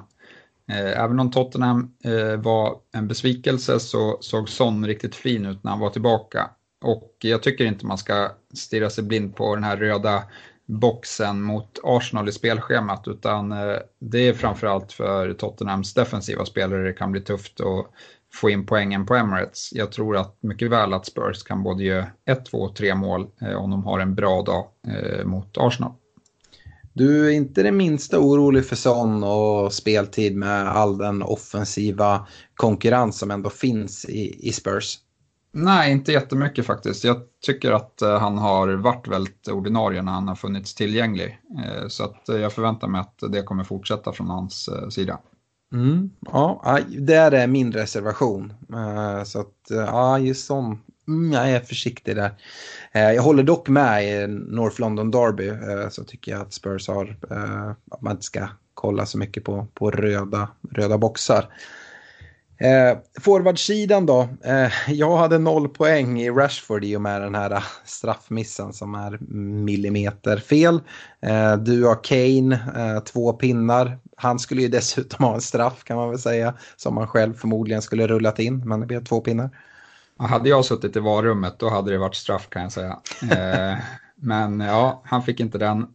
Även om Tottenham var en besvikelse så såg Son riktigt fin ut när han var tillbaka. Och jag tycker inte man ska stirra sig blind på den här röda boxen mot Arsenal i spelschemat, utan det är framförallt för Tottenhams defensiva spelare det kan bli tufft att få in poängen på Emirates. Jag tror att mycket väl att Spurs kan både göra 1, 2 och 3 mål om de har en bra dag mot Arsenal. Du är inte det minsta orolig för Son och speltid med all den offensiva konkurrens som ändå finns i Spurs? Nej, inte jättemycket faktiskt. Jag tycker att han har varit väldigt ordinarie när han har funnits tillgänglig. Så att jag förväntar mig att det kommer fortsätta från hans sida. Mm, ja, det är min reservation. Så att ja, just Son. Jag är försiktig där. Jag håller dock med i North London Derby, så tycker jag att Spurs har att man inte ska kolla så mycket på röda boxar. Forwardsidan då. Jag hade 0 poäng i Rashford i och med den här straffmissen som är millimeterfel. Du har Kane, 2 pinnar. Han skulle ju dessutom ha en straff kan man väl säga, som han själv förmodligen skulle rullat in, men det blev 2 pinnar. Hade jag suttit i varummet då hade det varit straff kan jag säga. Men ja, han fick inte den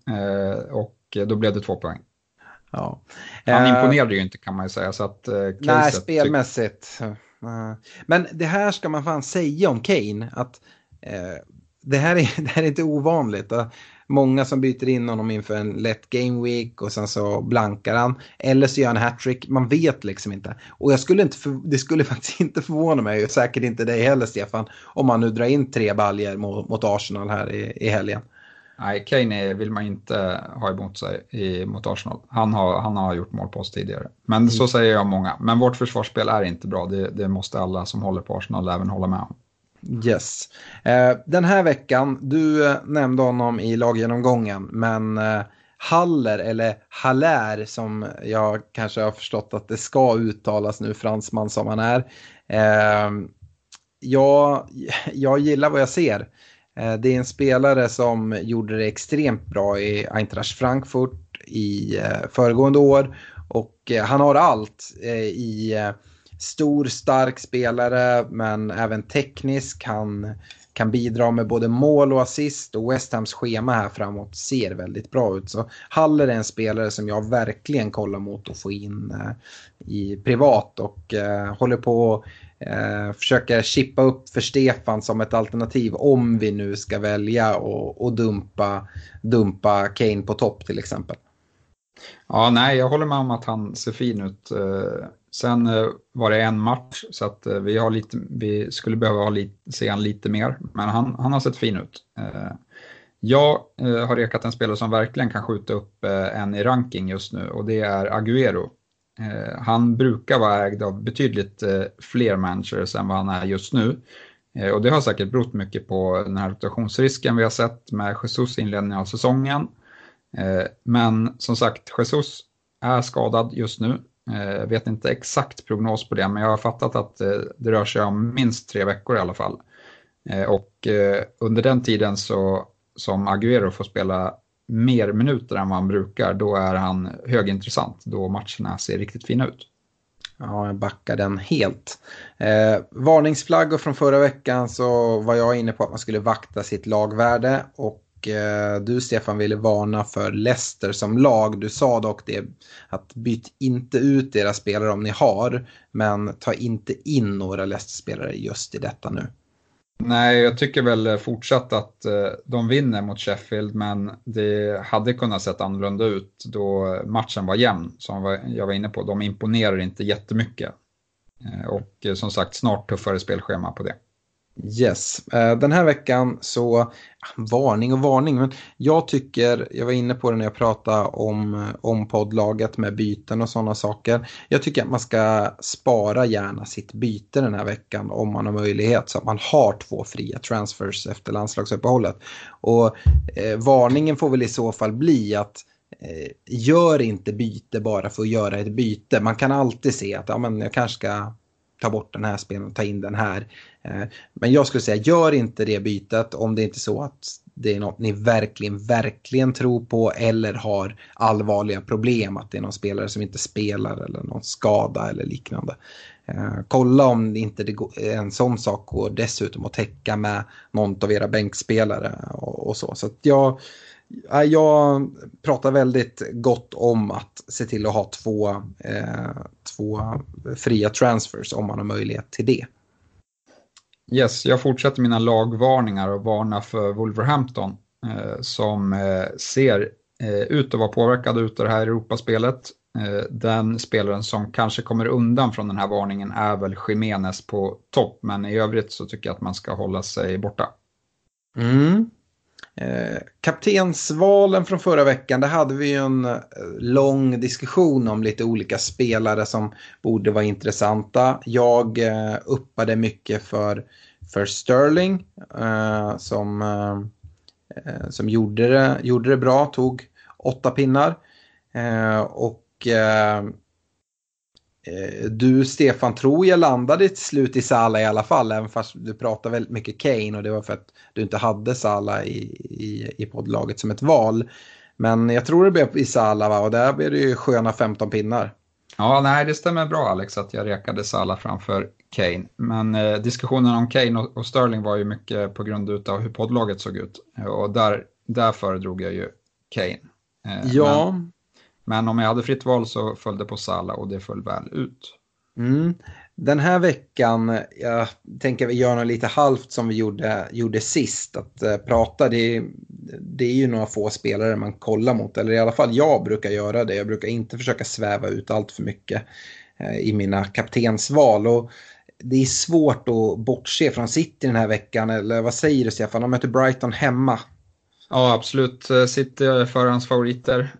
och då blev det 2 poäng. Ja. Han imponerade ju inte kan man ju säga. Så att, nej, spelmässigt. Men det här ska man fan säga om Kane, att det här är inte ovanligt. Många som byter in honom inför en lätt game week och sen så blankar han. Eller så gör han hattrick. Man vet liksom inte. Och jag skulle inte det skulle faktiskt inte förvåna mig, och säkert inte dig heller Stefan, om man nu drar in 3 baljer mot Arsenal här i helgen. Nej, Kane vill man inte ha emot sig mot Arsenal. Han har gjort mål på oss tidigare. Men så säger jag många. Men vårt försvarsspel är inte bra. Det måste alla som håller på Arsenal även hålla med om. Yes. Den här veckan, du nämnde honom i laggenomgången, men Haller eller Haller som jag kanske har förstått att det ska uttalas nu, fransman som han är. Jag gillar vad jag ser. Det är en spelare som gjorde det extremt bra i Eintracht Frankfurt i föregående år, och han har allt i stor, stark spelare, men även teknisk. Han kan bidra med både mål och assist, och West Hams schema här framåt ser väldigt bra ut. Så Haller är en spelare som jag verkligen kollar mot att få in i privat, och håller på att försöka chippa upp för Stefan som ett alternativ om vi nu ska välja och dumpa Kane på topp till exempel. Ja, nej, jag håller med om att han ser fin ut. Sen var det en match så att vi skulle behöva se han lite mer. Men han har sett fin ut. Jag har rekat en spelare som verkligen kan skjuta upp en i ranking just nu, och det är Agüero. Han brukar vara ägd av betydligt fler managers än vad han är just nu. Och det har säkert berott mycket på den här rotationsrisken vi har sett med Jesus inledning av säsongen. Men som sagt, Jesus är skadad just nu. Jag vet inte exakt prognos på det, men jag har fattat att det rör sig om minst 3 veckor i alla fall. Och under den tiden så, som Agüero får spela mer minuter än vad han brukar, då är han högintressant, då matcherna ser riktigt fina ut. Ja, jag backar den helt. Varningsflaggor från förra veckan, så var jag inne på att man skulle vakta sitt lagvärde, och du Stefan ville varna för Leicester som lag. Du sa dock det, att byt inte ut era spelare om ni har, men ta inte in några Leicester-spelare just i detta nu. Nej, jag tycker väl fortsatt att de vinner mot Sheffield, men det hade kunnat sett annorlunda ut då matchen var jämn, som jag var inne på. De imponerar inte jättemycket, och som sagt snart tuffare spelschema på det. Yes, den här veckan så varning, men jag tycker, jag var inne på det när jag pratade om poddlaget med byten och sådana saker. Jag tycker att man ska spara gärna sitt byte den här veckan om man har möjlighet, så att man har 2 fria transfers efter landslagsuppehållet. Och varningen får väl i så fall bli att gör inte byte bara för att göra ett byte. Man kan alltid se att ja, men jag kanske ska ta bort den här spelen och ta in den här. Men jag skulle säga, gör inte det bytet om det inte är så att det är något ni verkligen tror på eller har allvarliga problem. Att det är någon spelare som inte spelar eller någon skada eller liknande. Kolla om inte det går, en sån sak går dessutom att täcka med någon av era bänkspelare och så. Så att jag pratar väldigt gott om att se till att ha 2 fria transfers om man har möjlighet till det. Yes, jag fortsätter mina lagvarningar och varnar för Wolverhampton som ser ut att vara påverkade utav det här Europaspelet. Den spelaren som kanske kommer undan från den här varningen är väl Jiménez på topp, men i övrigt så tycker jag att man ska hålla sig borta. Mm. Kaptensvalen från förra veckan, där hade vi en lång diskussion om lite olika spelare som borde vara intressanta. Jag uppade mycket för Sterling som gjorde det bra, tog 8 pinnar. Du, Stefan, tror jag landade till slut i Salah i alla fall, även fast du pratade väldigt mycket Kane och det var för att du inte hade Salah i poddlaget som ett val. Men jag tror det blev i Salah, va? Och där blev det ju sköna 15 pinnar. Ja, nej, det stämmer bra, Alex, att jag rekade Salah framför Kane. Men diskussionen om Kane och Sterling var ju mycket på grund utav hur poddlaget såg ut. Och där föredrog jag ju Kane. Ja. Men om jag hade fritt val så följde på Salah och det föll väl ut. Mm. Den här veckan, jag tänker vi gör något lite halvt som vi gjorde sist. Att prata, det är ju några få spelare man kollar mot. Eller i alla fall jag brukar göra det. Jag brukar inte försöka sväva ut allt för mycket i mina kaptensval. Och det är svårt att bortse från City den här veckan. Eller vad säger du, Stefan? De möter Brighton hemma. Ja, absolut. City är förhandsfavoriter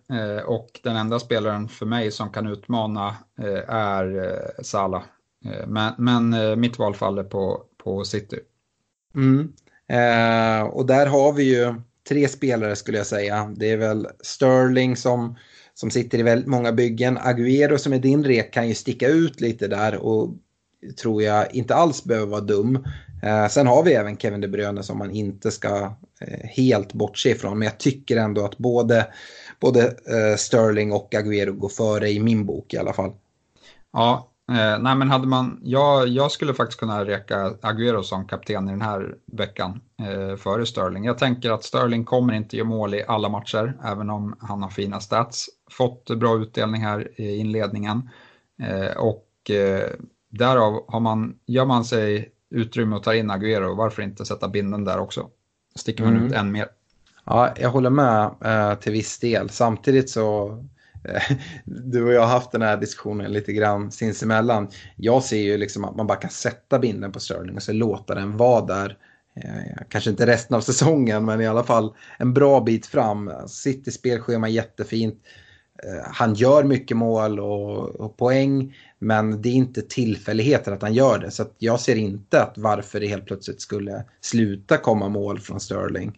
och den enda spelaren för mig som kan utmana är Salah. Men mitt val faller på City. Mm. Och där har vi ju 3 spelare, skulle jag säga. Det är väl Sterling som sitter i väldigt många byggen. Agüero som är din rek kan ju sticka ut lite där och tror jag inte alls behöver vara dum. Sen har vi även Kevin De Bruyne som man inte ska helt bortse ifrån. Men jag tycker ändå att både Sterling och Agüero går före i min bok i alla fall. Ja, nej, men hade man, jag skulle faktiskt kunna reka Agüero som kapten i den här veckan före Sterling. Jag tänker att Sterling kommer inte göra mål i alla matcher, även om han har fina stats. Fått bra utdelning här i inledningen. Därav gör man sig utrymme och tar in Agüero. Varför inte sätta binden där också? Sticker man ut än mer. Ja, jag håller med till viss del. Samtidigt så du och jag har haft den här diskussionen lite grann sinsemellan. Jag ser ju liksom att man bara kan sätta binden på Sterling och så låta den vara där. Kanske inte resten av säsongen, men i alla fall en bra bit fram. City spelschema jättefint. Han gör mycket mål och poäng, men det är inte tillfälligheter att han gör det. Så att jag ser inte att varför det helt plötsligt skulle sluta komma mål från Sterling,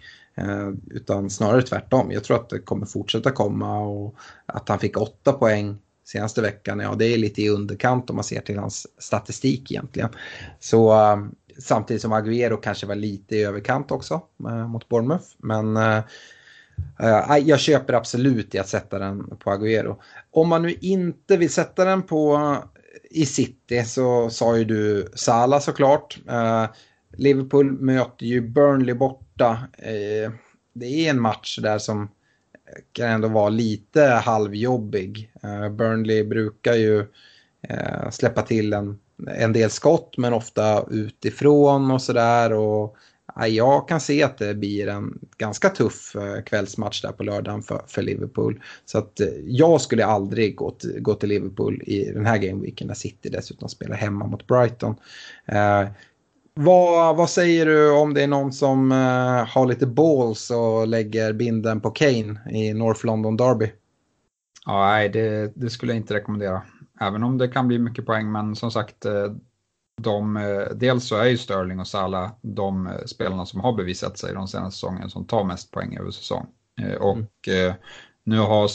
utan snarare tvärtom. Jag tror att det kommer fortsätta komma, och att han fick 8 poäng senaste veckan, ja, det är lite i underkant om man ser till hans statistik egentligen. Så samtidigt som Agüero kanske var lite i överkant också mot Bournemouth, men jag köper absolut i att sätta den på Agüero. Om man nu inte vill sätta den i City, så sa ju du Salah såklart. Liverpool möter ju Burnley borta. Det är en match där som kan ändå vara lite halvjobbig. Burnley brukar ju släppa till en del skott, men ofta utifrån och sådär, och jag kan se att det blir en ganska tuff kvällsmatch där på lördagen för Liverpool. Så att jag skulle aldrig gå till Liverpool i den här gameweeken, när City dessutom spelar hemma mot Brighton. Vad säger du om det är någon som har lite balls och lägger binden på Kane i North London Derby? Ja, nej, det skulle jag inte rekommendera. Även om det kan bli mycket poäng. Men som sagt, dels så är ju Sterling och Salah de spelarna som har bevisat sig de senaste säsongen som tar mest poäng över säsong. Och nu har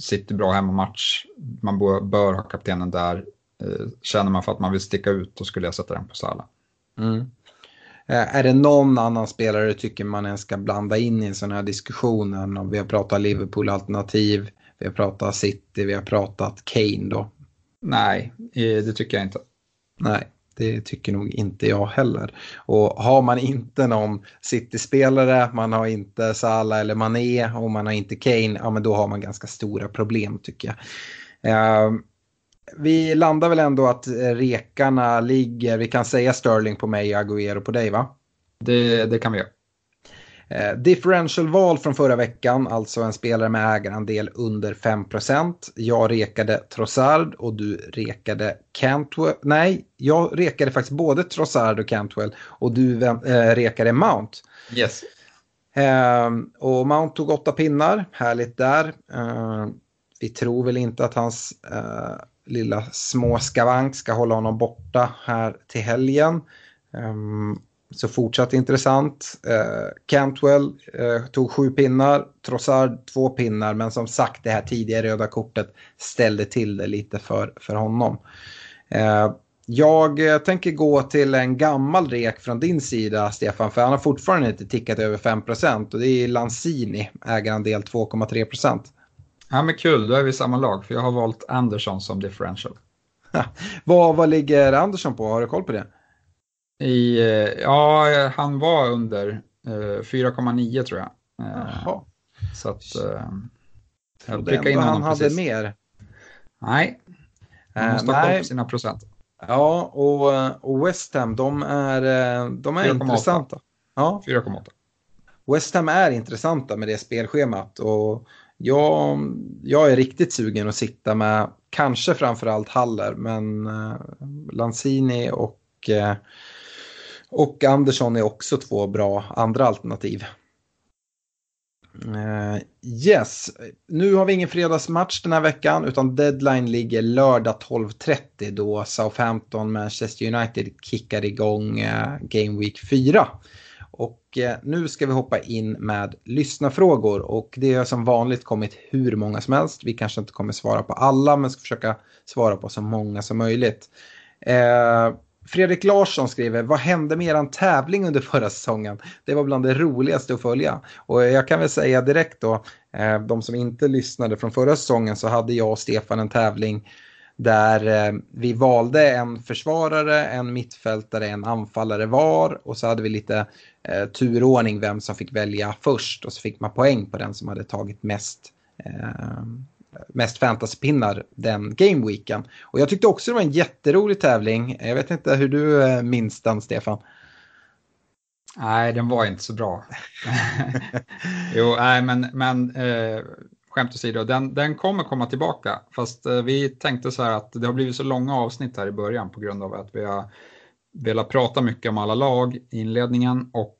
City bra hemmamatch. Man bör ha kaptenen där. Känner man för att man vill sticka ut, då skulle jag sätta den på Salah. Mm. Är det någon annan spelare tycker man ens ska blanda in i en sån här diskussionen? Vi har pratat Liverpool-alternativ, vi har pratat City, vi har pratat Kane då. Nej, det tycker jag inte. Nej, det tycker nog inte jag heller. Och har man inte någon City-spelare, man har inte Salah eller Mané och man har inte Kane, ja men då har man ganska stora problem tycker jag. Vi landar väl ändå att rekarna ligger, vi kan säga Sterling på mig och Agüero på dig va? Det kan vi göra. Differentialval från förra veckan, alltså en spelare med ägarandel under 5%. Jag rekade Trossard och du rekade Cantwell. Nej, jag rekade faktiskt både Trossard och Cantwell och du rekade Mount. Yes. Och Mount tog 8 pinnar, härligt där. Vi tror väl inte att hans lilla små skavank ska hålla honom borta här till helgen. Så fortsatt intressant. Cantwell tog 7 pinnar. Trossard 2 pinnar. Men som sagt, det här tidiga röda kortet ställde till det lite för honom. Jag tänker gå till en gammal rek från din sida, Stefan. För han har fortfarande inte tickat över 5%. Och det är Lanzini, ägarandel 2,3%. Ja men kul, då är vi samma lag för jag har valt Andersson som differential. Vad ligger Andersson på? Har du koll på det? Ja, han var under 4,9 tror jag. Jaha. Så att jag tryckade in honom precis. Han hade mer. Nej, han måste ha koll på sina procent. Ja, och West Ham, de är intressanta. Ja. 4,8. West Ham är intressanta med det spelschemat och jag är riktigt sugen att sitta med kanske framförallt Haller, men Lanzini och Andersson är också 2 bra andra alternativ. Yes, nu har vi ingen fredagsmatch den här veckan utan deadline ligger lördag 12.30 då Southampton Manchester United kickar igång Game Week 4. Och nu ska vi hoppa in med lyssnarfrågor och det har som vanligt kommit hur många som helst. Vi kanske inte kommer svara på alla men ska försöka svara på så många som möjligt. Fredrik Larsson skriver, vad hände med eran tävling under förra säsongen? Det var bland det roligaste att följa. Och jag kan väl säga direkt då, de som inte lyssnade från förra säsongen så hade jag och Stefan en tävling där vi valde en försvarare, en mittfältare, en anfallare var. Och så hade vi lite turordning vem som fick välja först. Och så fick man poäng på den som hade tagit mest fantasypinnar den gameweeken. Och jag tyckte också det var en jätterolig tävling. Jag vet inte hur du minns den, Stefan. Nej, den var inte så bra. Jo, nej, men skämt åsido, den kommer komma tillbaka. Fast vi tänkte så här att det har blivit så långa avsnitt här i början på grund av att vi har velat prata mycket om alla lag i inledningen och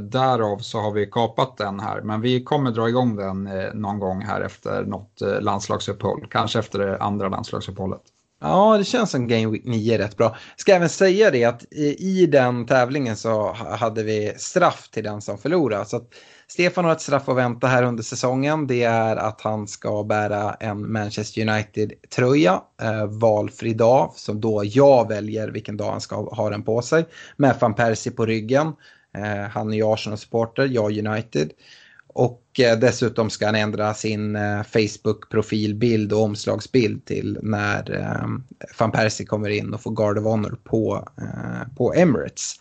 därav så har vi kapat den här. Men vi kommer dra igång den någon gång här efter något landslagsuppehåll. Kanske efter det andra landslagsuppehållet. Ja, det känns som Game Week 9 rätt bra. Ska även säga det att i den tävlingen så hade vi straff till den som förlorar. Så att Stefan har ett straff att vänta här under säsongen. Det är att han ska bära en Manchester United-tröja valfri dag. Som då jag väljer vilken dag han ska ha den på sig. Med Van Persie på ryggen. Han är ju Arsenal-supporter, jag United. Och dessutom ska han ändra sin Facebook-profilbild och omslagsbild till när Van Persie kommer in och får Guard of Honor på Emirates.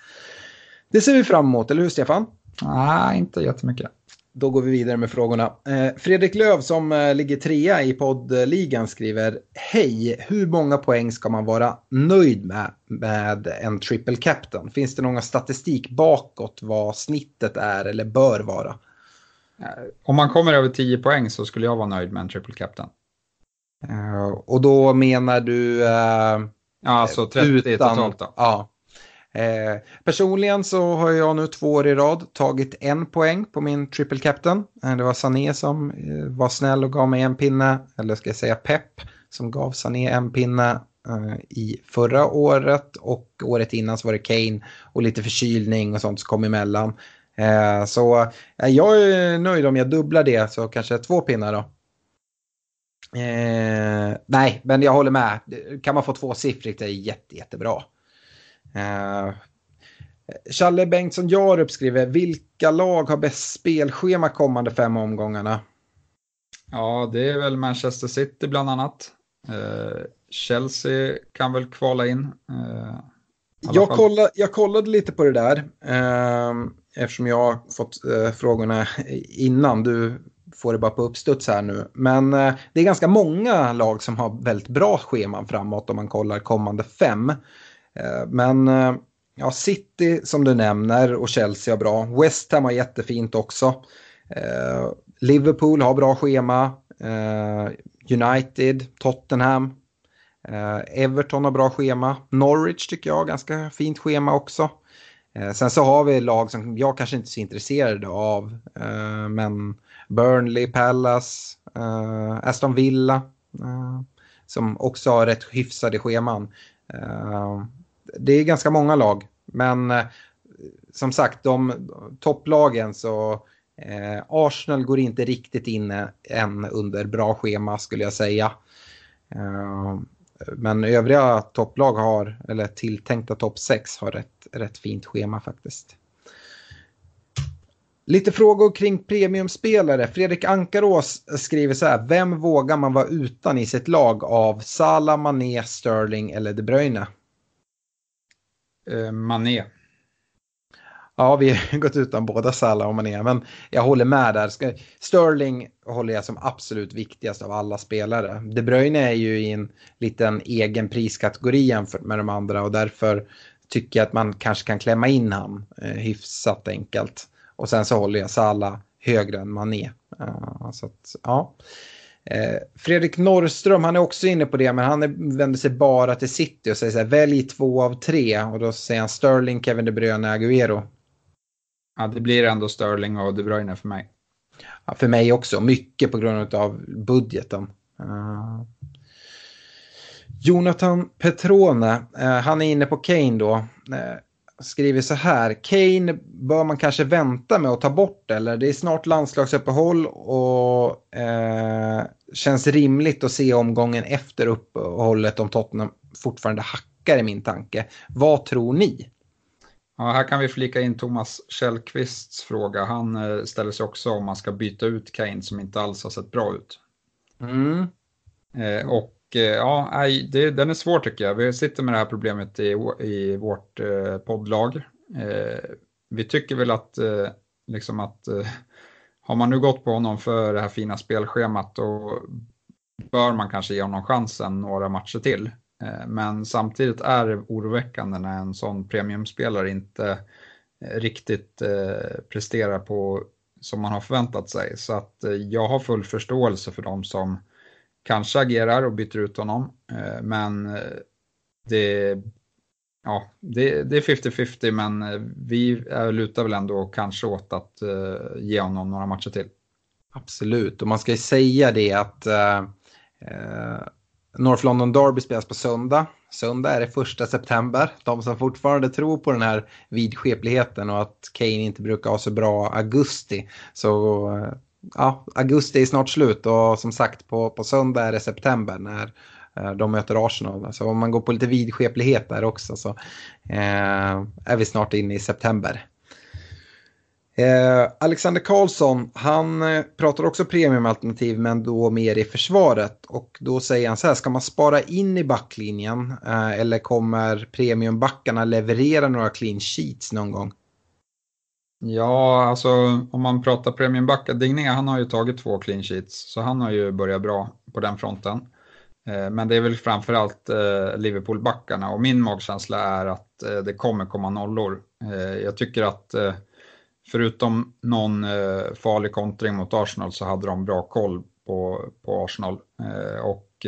Det ser vi fram emot, eller hur Stefan? Nej, inte jättemycket. Då går vi vidare med frågorna. Fredrik Löv som ligger 3:a i poddligan skriver: hej, hur många poäng ska man vara nöjd med en triple captain? Finns det någon statistik bakåt vad snittet är eller bör vara? Om man kommer över 10 poäng så skulle jag vara nöjd med en triple captain. Och då menar du... ja, alltså 30 totalt då. Ja. Personligen så har jag nu 2 år i rad tagit 1 poäng på min triple captain. Det var Sané som var snäll och gav mig 1 pinne, eller ska jag säga Pep som gav Sané 1 pinne i förra året, och året innan så var det Kane och lite förkylning och sånt som kom emellan. Så jag är nöjd om jag dubblar det, så kanske 2 pinnar då. Nej, men jag håller med. Kan man få 2-siffrigt är jättebra. Challe Bengtsson Jarup skriver: vilka lag har bäst spelschema kommande 5 omgångarna? Ja, det är väl Manchester City bland annat. Chelsea kan väl kvala in. Jag kollade lite på det där, eftersom jag fått frågorna innan. Du får det bara på uppstuds här nu. Men det är ganska många lag som har väldigt bra scheman framåt om man kollar kommande 5. Men ja, City som du nämner och Chelsea har bra. West Ham har jättefint också. Liverpool har bra schema. United, Tottenham. Everton har bra schema. Norwich tycker jag har ganska fint schema också. Sen så har vi lag som jag kanske inte är så intresserad av. Men Burnley, Palace, Aston Villa. Som också har rätt hyfsade scheman. Det är ganska många lag. Men som sagt, de topplagen så... Arsenal går inte riktigt in än under bra schema skulle jag säga. Men övriga topplag har, eller tilltänkta topp 6 har rätt fint schema faktiskt. Lite frågor kring premiumspelare. Fredrik Ankarås skriver så här: vem vågar man vara utan i sitt lag av Salah, Mané, Sterling eller De Bruyne? Mané. Ja, vi har gått utan båda Salah och Mané, men jag håller med där. Sterling håller jag som absolut viktigast av alla spelare. De Bruyne är ju i en liten egen priskategori jämfört med de andra, och därför tycker jag att man kanske kan klämma in han hyfsat enkelt. Och sen så håller jag Salah högre än Mané. Så att, ja. Fredrik Norrström, han är också inne på det, men han vänder sig bara till City och säger så här: välj 2 av 3, och då säger han Sterling, Kevin De Bruyne, Agüero. Ja, det blir ändå Sterling och De Bruyne för mig. Ja, för mig också. Mycket på grund av budgeten. Jonathan Petrone, han är inne på Kane då. Skriver så här: Kane bör man kanske vänta med att ta bort, eller? Det är snart landslagsuppehåll och känns rimligt att se omgången efter uppehållet om Tottenham fortfarande hackar i min tanke. Vad tror ni? Ja, här kan vi flika in Thomas Källqvists fråga. Han ställer sig också om man ska byta ut Kane som inte alls har sett bra ut. Mm. Ja, den är svår tycker jag. Vi sitter med det här problemet i vårt poddlag. Vi tycker väl att, liksom att har man nu gått på honom för det här fina spelschemat, då bör man kanske ge honom chansen några matcher till. Men samtidigt är det oroväckande när en sån premiumspelare inte riktigt presterar på som man har förväntat sig. Så att jag har full förståelse för dem som kanske agerar och byter ut honom. Men det är 50-50, men vi lutar väl ändå kanske åt att ge honom några matcher till. Absolut, och man ska ju säga det att North London Derby spelas på söndag. Söndag är det 1 september. De som fortfarande tror på den här vidskepligheten och att Kane inte brukar ha så bra augusti. Så ja, augusti är snart slut, och som sagt på söndag är det september när de möter Arsenal. Så om man går på lite vidskeplighet där också, så är vi snart inne i september. Alexander Karlsson, han pratar också premiumalternativ, men då mer i försvaret, och då säger han så här: ska man spara in i backlinjen eller kommer premiumbackarna leverera några clean sheets någon gång? Ja, alltså om man pratar premiumbackar, Digninga, han har ju tagit 2 clean sheets, så han har ju börjat bra på den fronten. Men det är väl framförallt Liverpool-backarna, och min magkänsla är att det kommer komma nollor. Jag tycker att förutom någon farlig kontring mot Arsenal så hade de bra koll på Arsenal. Och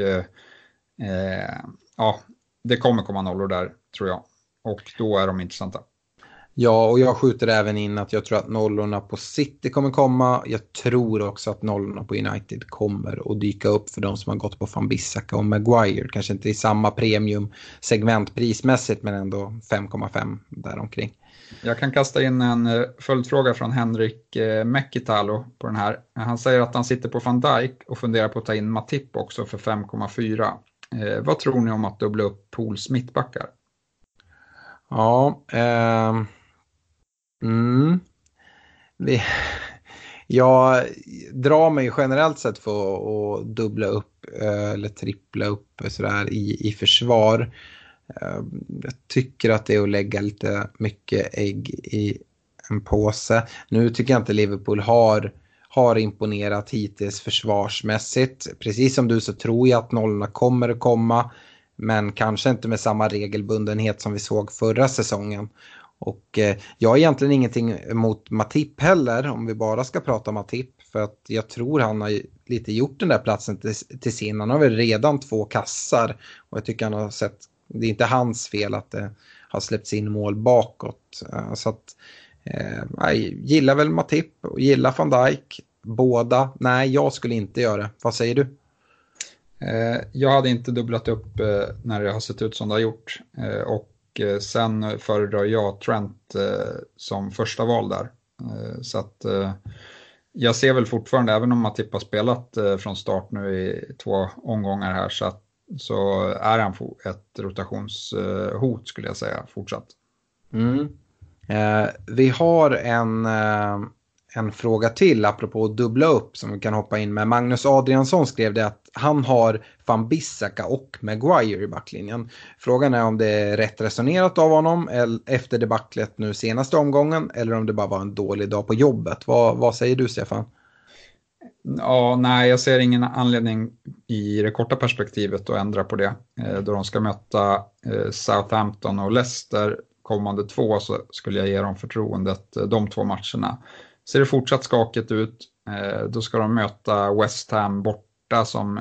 ja, det kommer komma nollor där tror jag. och då är de intressanta. Ja, och jag skjuter även in att jag tror att nollorna på City kommer komma. Jag tror också att nollorna på United kommer att dyka upp för de som har gått på Van Bissaka och Maguire. Kanske inte i samma premium segment prismässigt, men ändå 5,5 däromkring. Jag kan kasta in en följdfråga från Henrik Mekitalo på den här. Han säger att han sitter på Van Dijk och funderar på att ta in Matip också för 5,4. Vad tror ni om att dubbla upp Pools mittbackar? Ja, jag drar mig generellt sett för att dubbla upp eller trippla upp sådär i försvar. Jag tycker att det är att lägga lite mycket ägg i en påse. Nu tycker jag inte Liverpool har imponerat hittills försvarsmässigt. Precis som du så tror jag att nollorna kommer att komma, men kanske inte med samma regelbundenhet som vi såg förra säsongen. Och jag har egentligen ingenting emot Matip heller, om vi bara ska prata om Matip, för att jag tror han har lite gjort den där platsen till sin. Han har väl redan 2 kassar och jag tycker han har sett, det är inte hans fel att det har släppts in mål bakåt. Så att jag gillar väl Matip och gillar Van Dijk, båda. Nej, jag skulle inte göra det. Vad säger du? Jag hade inte dubblat upp när det har sett ut som det har gjort, och sen föredrar jag Trent som första val där. Så att jag ser väl fortfarande, även om Matip har spelat från start nu i 2 omgångar här, så är han ett rotationshot skulle jag säga fortsatt. Vi har en fråga till apropå att dubbla upp som vi kan hoppa in med. Magnus Adriansson skrev det att han har Van Bissaka och Maguire i backlinjen. Frågan är om det är rätt resonerat av honom eller efter debaclet nu senaste omgången, eller om det bara var en dålig dag på jobbet. Vad säger du, Stefan? Ja, nej, jag ser ingen anledning i det korta perspektivet att ändra på det. Då de ska möta Southampton och Leicester kommande 2 så skulle jag ge dem förtroendet de 2 matcherna. Ser det fortsatt skaket ut, då ska de möta West Ham borta som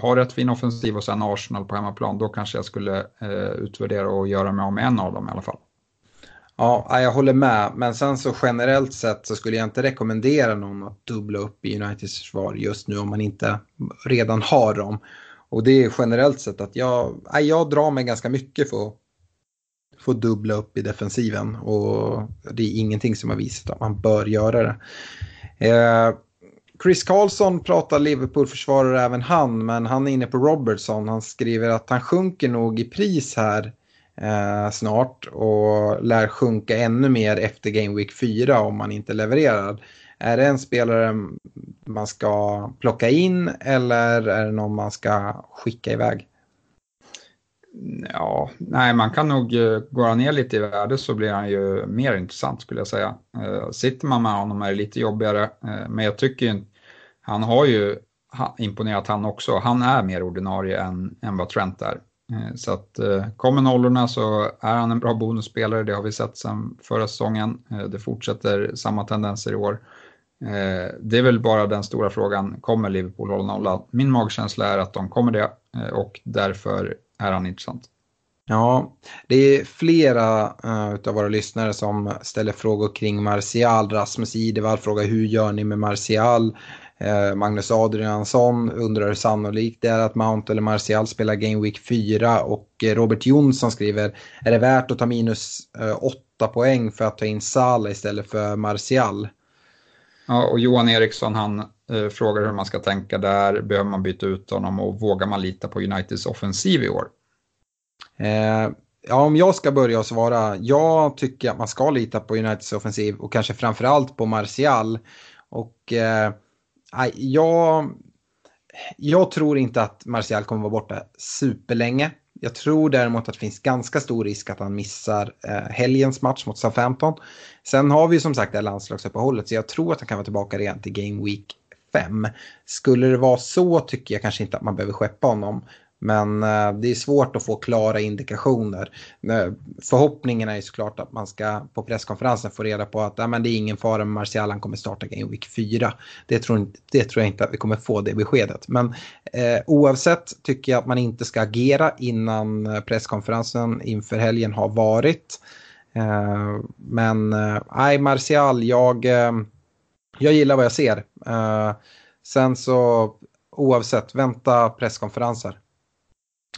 har rätt fin offensiv och sen Arsenal på hemmaplan. Då kanske jag skulle utvärdera och göra mig om en av dem i alla fall. Ja, jag håller med. Men sen så generellt sett så skulle jag inte rekommendera någon att dubbla upp i Uniteds försvar just nu om man inte redan har dem. Och det är generellt sett att jag drar mig ganska mycket för att få dubbla upp i defensiven, och det är ingenting som har visat att man bör göra det. Chris Carlson pratar Liverpool-försvarare även han, men han är inne på Robertson. Han skriver att han sjunker nog i pris här snart och lär sjunka ännu mer efter Game Week 4 om man inte levererar. Är det en spelare man ska plocka in eller är det någon man ska skicka iväg? Ja, nej, man kan nog gå ner lite i värde så blir han ju mer intressant skulle jag säga. Sitter man med honom är det lite jobbigare, men jag tycker ju, han har ju imponerat han också. Han är mer ordinarie än vad Trent är. Så att kommer nollorna så är han en bra bonusspelare, det har vi sett sedan förra säsongen. Det fortsätter samma tendenser i år. Det är väl bara den stora frågan, kommer Liverpool hålla nollan? Min magkänsla är att de kommer det och därför är han intressant. Ja, det är flera av våra lyssnare som ställer frågor kring Martial. Rasmus Idevall frågar hur gör ni med Martial? Magnus Adriansson undrar hur sannolikt det är att Mount eller Martial spelar Game Week 4, och Robert Jonsson skriver, är det värt att ta minus 8 poäng för att ta in Salah istället för Martial? Ja, och Johan Eriksson han frågar hur man ska tänka där. Behöver man byta ut honom och vågar man lita på Uniteds offensiv i år? Ja, om jag ska börja svara, jag tycker att man ska lita på Uniteds offensiv och kanske framförallt på Martial. Och jag tror inte att Martial kommer vara borta superlänge. Jag tror däremot att det finns ganska stor risk att han missar helgens match mot Southampton. Sen har vi som sagt det här landslagsuppehållet, så jag tror att han kan vara tillbaka redan till Game Week 5. Skulle det vara så tycker jag kanske inte att man behöver skeppa honom. Men det är svårt att få klara indikationer. Förhoppningen är ju såklart att man ska på presskonferensen få reda på att men det är ingen fara med Martial, han kommer starta i week 4. Det tror jag inte att vi kommer få det beskedet. Men oavsett tycker jag att man inte ska agera innan presskonferensen inför helgen har varit. Martial, jag gillar vad jag ser. Sen så oavsett, vänta presskonferenser.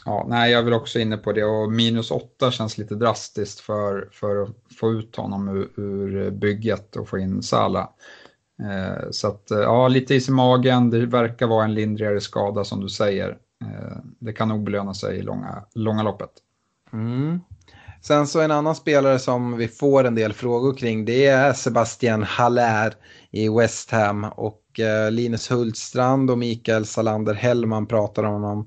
Ja, nej, jag vill också inne på det, och -8 känns lite drastiskt för att få ut honom ur bygget och få in Salah. Så att ja, lite is i magen, det verkar vara en lindrigare skada som du säger. Det kan nog belöna sig i långa loppet. Mm. Sen så en annan spelare som vi får en del frågor kring, det är Sebastian Haller i West Ham, och Linus Hultstrand och Mikael Salander-Hellman pratar om honom.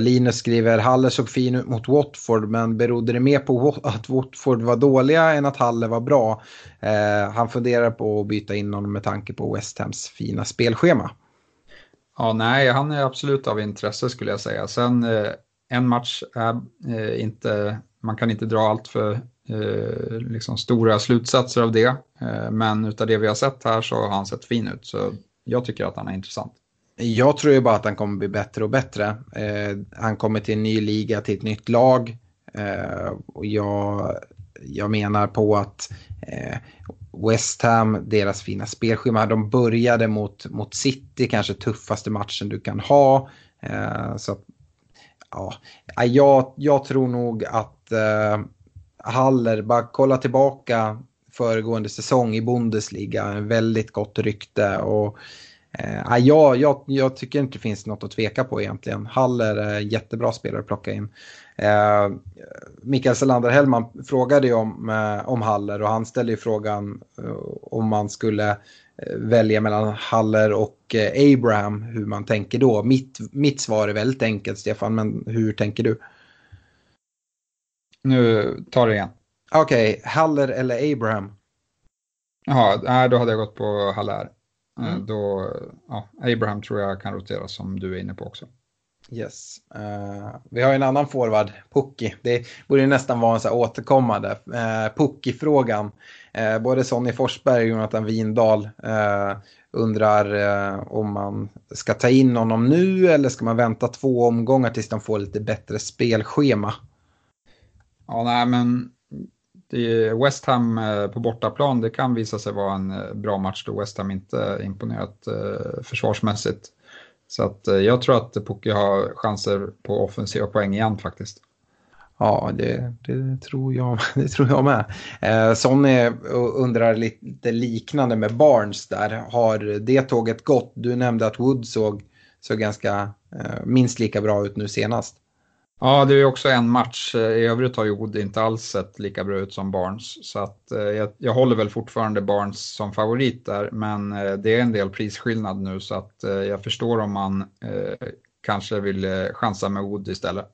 Linus skriver: Haller såg fin ut mot Watford, men berodde det mer på att Watford var dåliga än att Haller var bra? Han funderar på att byta in honom med tanke på West Hams fina spelschema. Ja, nej, han är absolut av intresse skulle jag säga. Sen en match är inte... Man kan inte dra allt för stora slutsatser av det. Men utav det vi har sett här så har han sett fin ut. Så jag tycker att han är intressant. Jag tror ju bara att han kommer bli bättre och bättre. Han kommer till en ny liga, till ett nytt lag. Och jag menar på att West Ham, deras fina spelschema. De började mot City, kanske tuffaste matchen du kan ha. Så att, ja, jag tror nog att Haller, bara kolla tillbaka föregående säsong i Bundesliga, en väldigt gott rykte, och jag tycker inte det finns något att tveka på egentligen. Haller är jättebra spelare att plocka in. Mikael Selander-Hellman frågade ju om Haller, och han ställde ju frågan om man skulle välja mellan Haller och Abraham, hur man tänker då. Mitt svar är väldigt enkelt, Stefan, men hur tänker du? Nu tar det igen. Okej, Haller eller Abraham? Ja, då hade jag gått på Haller. Mm. Då, ja, Abraham tror jag kan rotera, som du är inne på också. Yes. Vi har en annan forward, Pukki. Det borde nästan vara en så här återkommande Pukki-frågan. Både Sonny Forsberg och Jonathan Windahl undrar om man ska ta in honom nu eller ska man vänta 2 omgångar tills de får lite bättre spelschema? Ja, nej, men West Ham på bortaplan, det kan visa sig vara en bra match då West Ham inte imponerat försvarsmässigt. Så att jag tror att Pukki har chanser på offensiva poäng igen faktiskt. Ja, det tror jag med. Sonny undrar lite liknande med Barnes där. Har det tåget gått? Du nämnde att Wood såg ganska minst lika bra ut nu senast. Ja, det är ju också en match. I övrigt har ju Wood inte alls sett lika bra ut som Barnes. Så att jag håller väl fortfarande Barnes som favorit där. Men det är en del prisskillnad nu, så att jag förstår om man kanske vill chansa med Wood istället.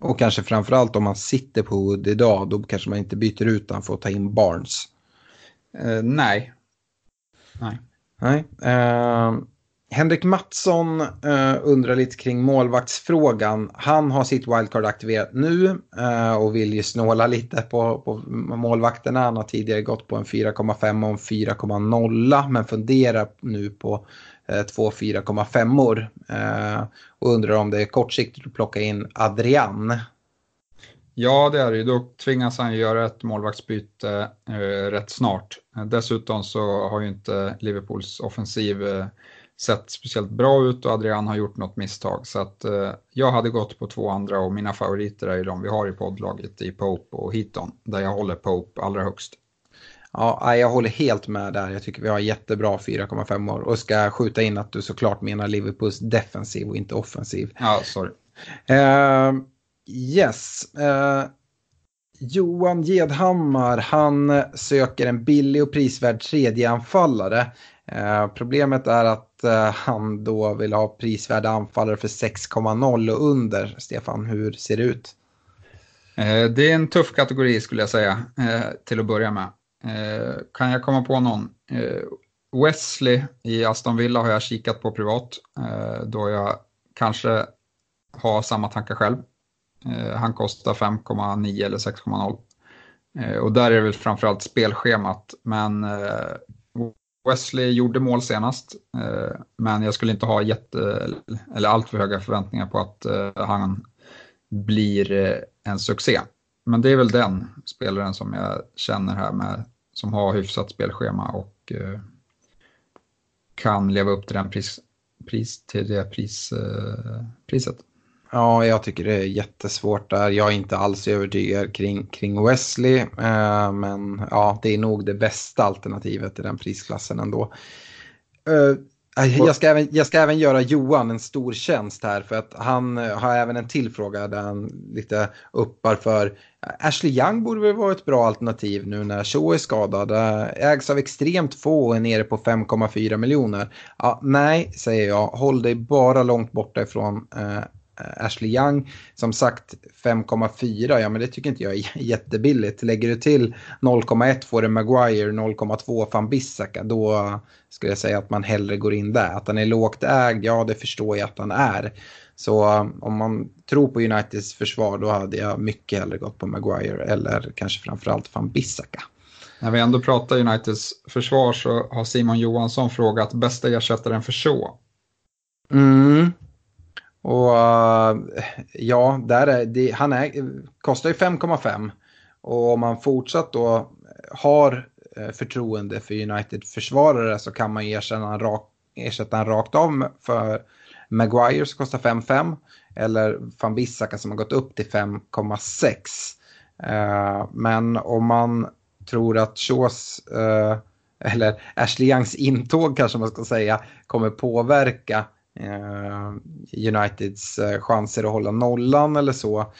Och kanske framförallt om man sitter på Wood idag, då kanske man inte byter ut utan får ta in Barnes. Nej. Henrik Mattsson undrar lite kring målvaktsfrågan. Han har sitt wildcard aktiverat nu och vill ju snåla lite på målvakterna. Han har tidigare gått på en 4,5 och en 4,0, men funderar nu på 2 4,5-or och undrar om det är kortsiktigt att plocka in Adrian. Ja, det är det ju. Då tvingas han göra ett målvaktsbyte rätt snart. Dessutom så har ju inte Liverpools offensiv sett speciellt bra ut, och Adrian har gjort något misstag. Så att jag hade gått på 2 andra, och mina favoriter är ju de vi har i poddlaget, i Pope och Heaton, där jag håller Pope allra högst. Ja, jag håller helt med där. Jag tycker vi har jättebra 4,5 år, och ska skjuta in att du såklart menar Liverpools defensiv och inte offensiv. Ja, sorry. Yes. Johan Gedhammar, han söker en billig och prisvärd tredje anfallare. Problemet är att han då vill ha prisvärda anfallare för 6,0 och under. Stefan, hur ser det ut? Det är en tuff kategori skulle jag säga till att börja med. Kan jag komma på någon? Wesley i Aston Villa har jag kikat på privat, då jag kanske ha samma tankar själv. Han kostar 5,9 eller 6,0. Och där är det väl framförallt spelschemat. Men Wesley gjorde mål senast. Men jag skulle inte ha allt för höga förväntningar på att han blir en succé. Men det är väl den spelaren som jag känner här med, som har hyfsat spelschema och kan leva upp till den priset. Ja, jag tycker det är jättesvårt där. Jag är inte alls övertygad kring Wesley. Men ja, det är nog det bästa alternativet i den prisklassen ändå. Jag ska även göra Johan en stor tjänst här, för att han har även en till fråga där han lite uppar för Ashley Young borde väl vara ett bra alternativ nu när Shaw är skadad. Ägs av extremt få och är nere på 5,4 miljoner. Ja, nej, säger jag. Håll dig bara långt borta ifrån Ashley Young. Som sagt 5,4, ja men det tycker inte jag är jättebilligt. Lägger du till 0,1 får du Maguire, 0,2 Van Bissaka, då skulle jag säga att man hellre går in där. Att han är lågt ägd, ja det förstår jag att han är. Så om man tror på Uniteds försvar, då hade jag mycket hellre gått på Maguire eller kanske framförallt Van Bissaka. När vi ändå pratar Uniteds försvar så har Simon Johansson frågat bästa ersättaren för så. Och ja, där är det, kostar ju 5,5, och om man fortsatt då har förtroende för United-försvarare så kan man ersätta en rakt av för Maguire som kostar 5,5 eller Van Bissaka som har gått upp till 5,6. Men om man tror att Shaws eller Ashley Youngs intåg kanske man ska säga kommer påverka Uniteds chanser att hålla nollan eller så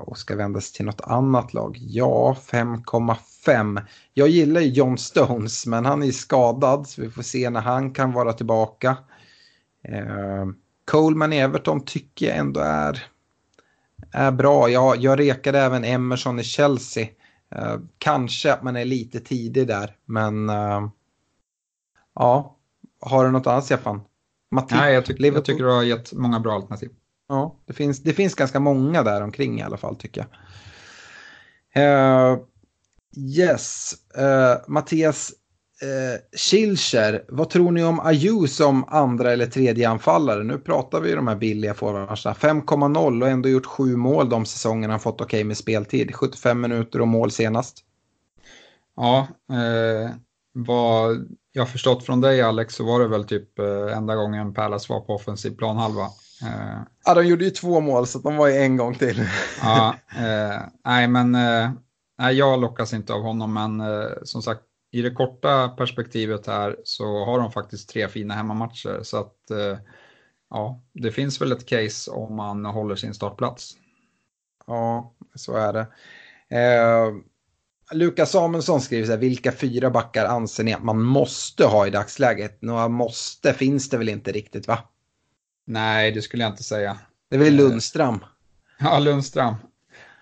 och ska vändas till något annat lag. Ja, 5,5. Jag gillar ju John Stones, men han är skadad så vi får se när han kan vara tillbaka. Coleman Everton tycker jag ändå är bra. Jag rekade även Emerson i Chelsea. Kanske att man är lite tidig där, men ja. Har du något annat, Stefan? Nej, jag tycker du har gett många bra alternativ. Ja, det finns ganska många där omkring i alla fall tycker jag. Mattias Schilcher, vad tror ni om Ayew som andra eller tredje anfallare? Nu pratar vi ju de här billiga forwarderna. 5,0 och ändå gjort 7 mål de säsongerna han fått okej med speltid. 75 minuter och mål senast. Ja, vad jag har förstått från dig Alex så var det väl typ enda gången Palace var på offensiv planhalva. Ja, de gjorde ju 2 mål så de var ju en gång till. Ja, jag lockas inte av honom, men som sagt i det korta perspektivet här så har de faktiskt 3 fina hemmamatcher så att ja, det finns väl ett case om man håller sin startplats. Ja, så är det. Lukas Samuelsson skriver så här, vilka 4 backar anser ni att man måste ha i dagsläget? Några måste finns det väl inte riktigt va? Nej, det skulle jag inte säga. Det är väl Lundström? Ja, Lundström.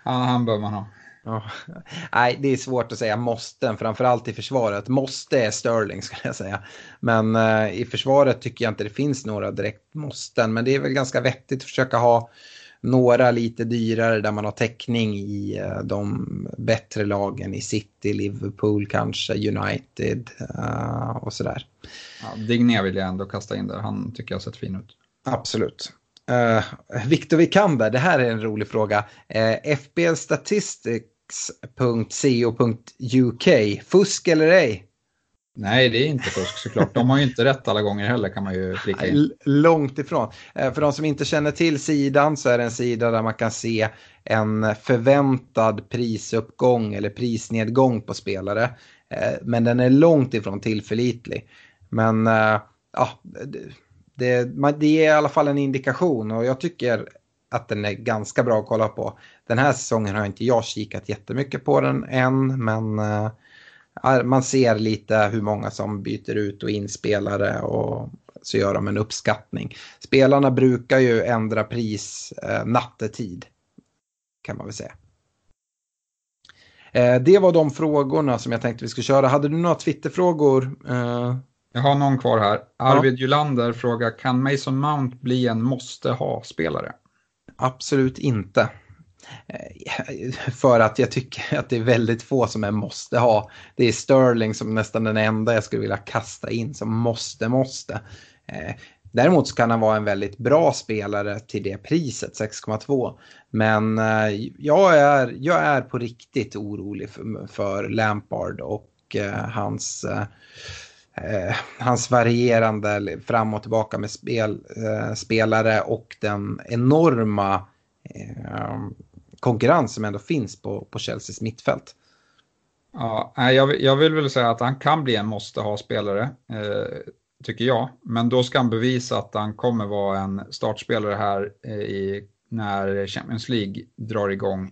Han bör man ha. Ja. Nej, det är svårt att säga måsten, framförallt i försvaret. Måste är Sterling skulle jag säga. Men i försvaret tycker jag inte det finns några direkt måsten. Men det är väl ganska vettigt att försöka ha några lite dyrare där man har täckning i de bättre lagen i City, Liverpool kanske, United och sådär. Ja, Digné vill jag ändå kasta in där, han tycker jag har sett fin ut. Absolut. Victor Vikander, det här är en rolig fråga. FBLstatistics.co.uk, fusk eller ej? Nej, det är inte fusk såklart. De har ju inte rätt alla gånger heller kan man ju flika in. Långt ifrån. För de som inte känner till sidan så är det en sida där man kan se en förväntad prisuppgång eller prisnedgång på spelare. Men den är långt ifrån tillförlitlig. Men ja, det är i alla fall en indikation och jag tycker att den är ganska bra att kolla på. Den här säsongen har inte jag kikat jättemycket på den än, men man ser lite hur många som byter ut och in spelare och så gör de en uppskattning. Spelarna brukar ju ändra pris nattetid kan man väl säga. Det var de frågorna som jag tänkte vi skulle köra. Hade du några Twitterfrågor Jag har någon kvar här. Arvid Julander frågar, kan Mason Mount bli en måste-ha-spelare? Absolut inte. För att jag tycker att det är väldigt få som är måste ha. Det är Sterling som nästan den enda jag skulle vilja kasta in som måste. Däremot så kan han vara en väldigt bra spelare till det priset, 6,2. Men jag är på riktigt orolig för Lampard och hans varierande fram och tillbaka med spelare och den enorma konkurrens som ändå finns på Chelseas mittfält. Ja, jag vill väl säga att han kan bli en måste-ha-spelare, tycker jag. Men då ska han bevisa att han kommer vara en startspelare här när Champions League drar igång.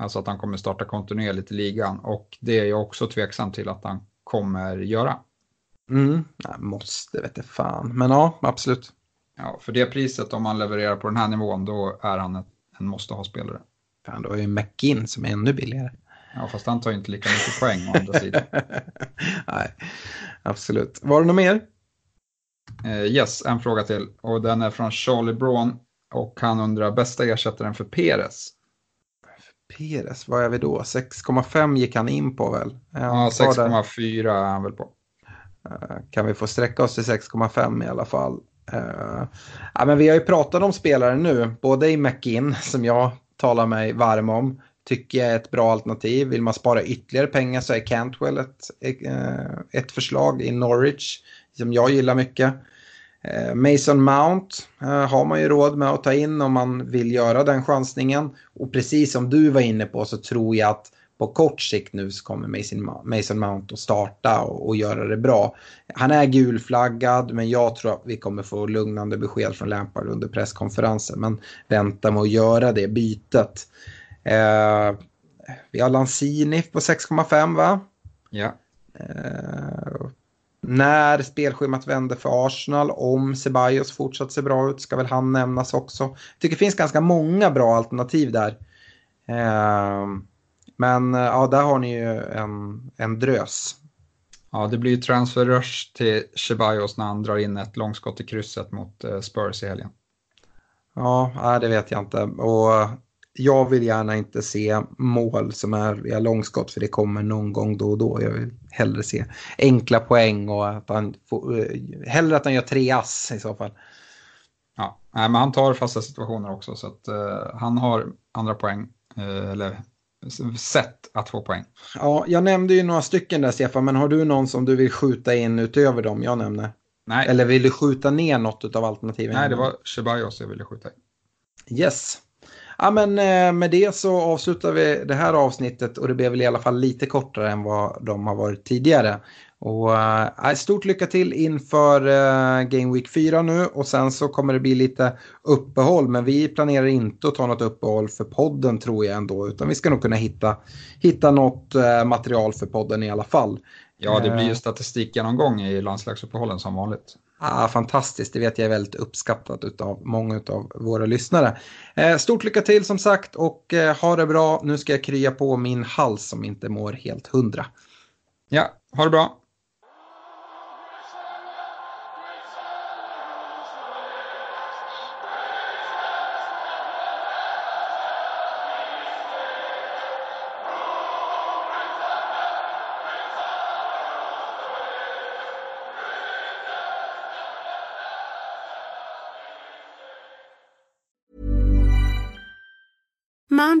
Alltså att han kommer starta kontinuerligt i ligan. Och det är jag också tveksam till att han kommer göra. Måste, vet du fan. Men ja, absolut. Ja, för det priset, om han levererar på den här nivån, då är han en måste-ha-spelare. Fan, då är ju McGinn som är ännu billigare. Ja, fast han tar ju inte lika mycket poäng å andra sidan. Nej, absolut. Var det något mer? Yes, en fråga till. Och den är från Charlie Braun. Och han undrar, bästa ersättaren för Perez? För Perez, vad är vi då? 6,5 gick han in på väl? Ja, 6,4 är han väl på. Kan vi få sträcka oss till 6,5 i alla fall? Ja, men vi har ju pratat om spelare nu, både i McGinn som jag talar mig varm om, tycker jag är ett bra alternativ. Vill man spara ytterligare pengar så är Cantwell ett förslag i Norwich som jag gillar mycket. Mason Mount har man ju råd med att ta in om man vill göra den chansningen, och precis som du var inne på så tror jag att på kort sikt nu så kommer Mason Mount att starta och göra det bra. Han är gulflaggad, men jag tror att vi kommer få lugnande besked från Lampard under presskonferensen. Men vänta med att göra det bytet. Vi har Lanzini på 6,5, va? Ja. När spelschemat vänder för Arsenal, om Ceballos fortsatt ser bra ut, ska väl han nämnas också. Jag tycker det finns ganska många bra alternativ där. Men ja, där har ni ju en drös. Ja, det blir ju transferrush till Ceballos när han drar in ett långskott i krysset mot Spurs i helgen. Ja, det vet jag inte. Och jag vill gärna inte se mål som är via långskott, för det kommer någon gång då och då. Jag vill hellre se enkla poäng och att han hellre att han gör 3 ass i så fall. Ja, men han tar fasta situationer också, så att han har andra poäng eller sätt att få poäng. Ja, jag nämnde ju några stycken där, Stefan, men har du någon som du vill skjuta in utöver dem jag nämnde? Nej. Eller vill du skjuta ner något av alternativen? Nej, det var Ceballos jag ville skjuta in. Yes. Ja, men med det så avslutar vi det här avsnittet, och det blev väl i alla fall lite kortare än vad de har varit tidigare. Och stort lycka till inför Game Week 4 nu, och sen så kommer det bli lite uppehåll, men vi planerar inte att ta något uppehåll för podden, tror jag ändå, utan vi ska nog kunna hitta något material för podden i alla fall. Ja, det blir ju statistik någon gång i landslagsuppehållen som vanligt. Fantastiskt, det vet jag är väldigt uppskattat av många av våra lyssnare. Stort lycka till som sagt, och ha det bra. Nu ska jag krya på min hals som inte mår helt 100. Ja, ha det bra. Mom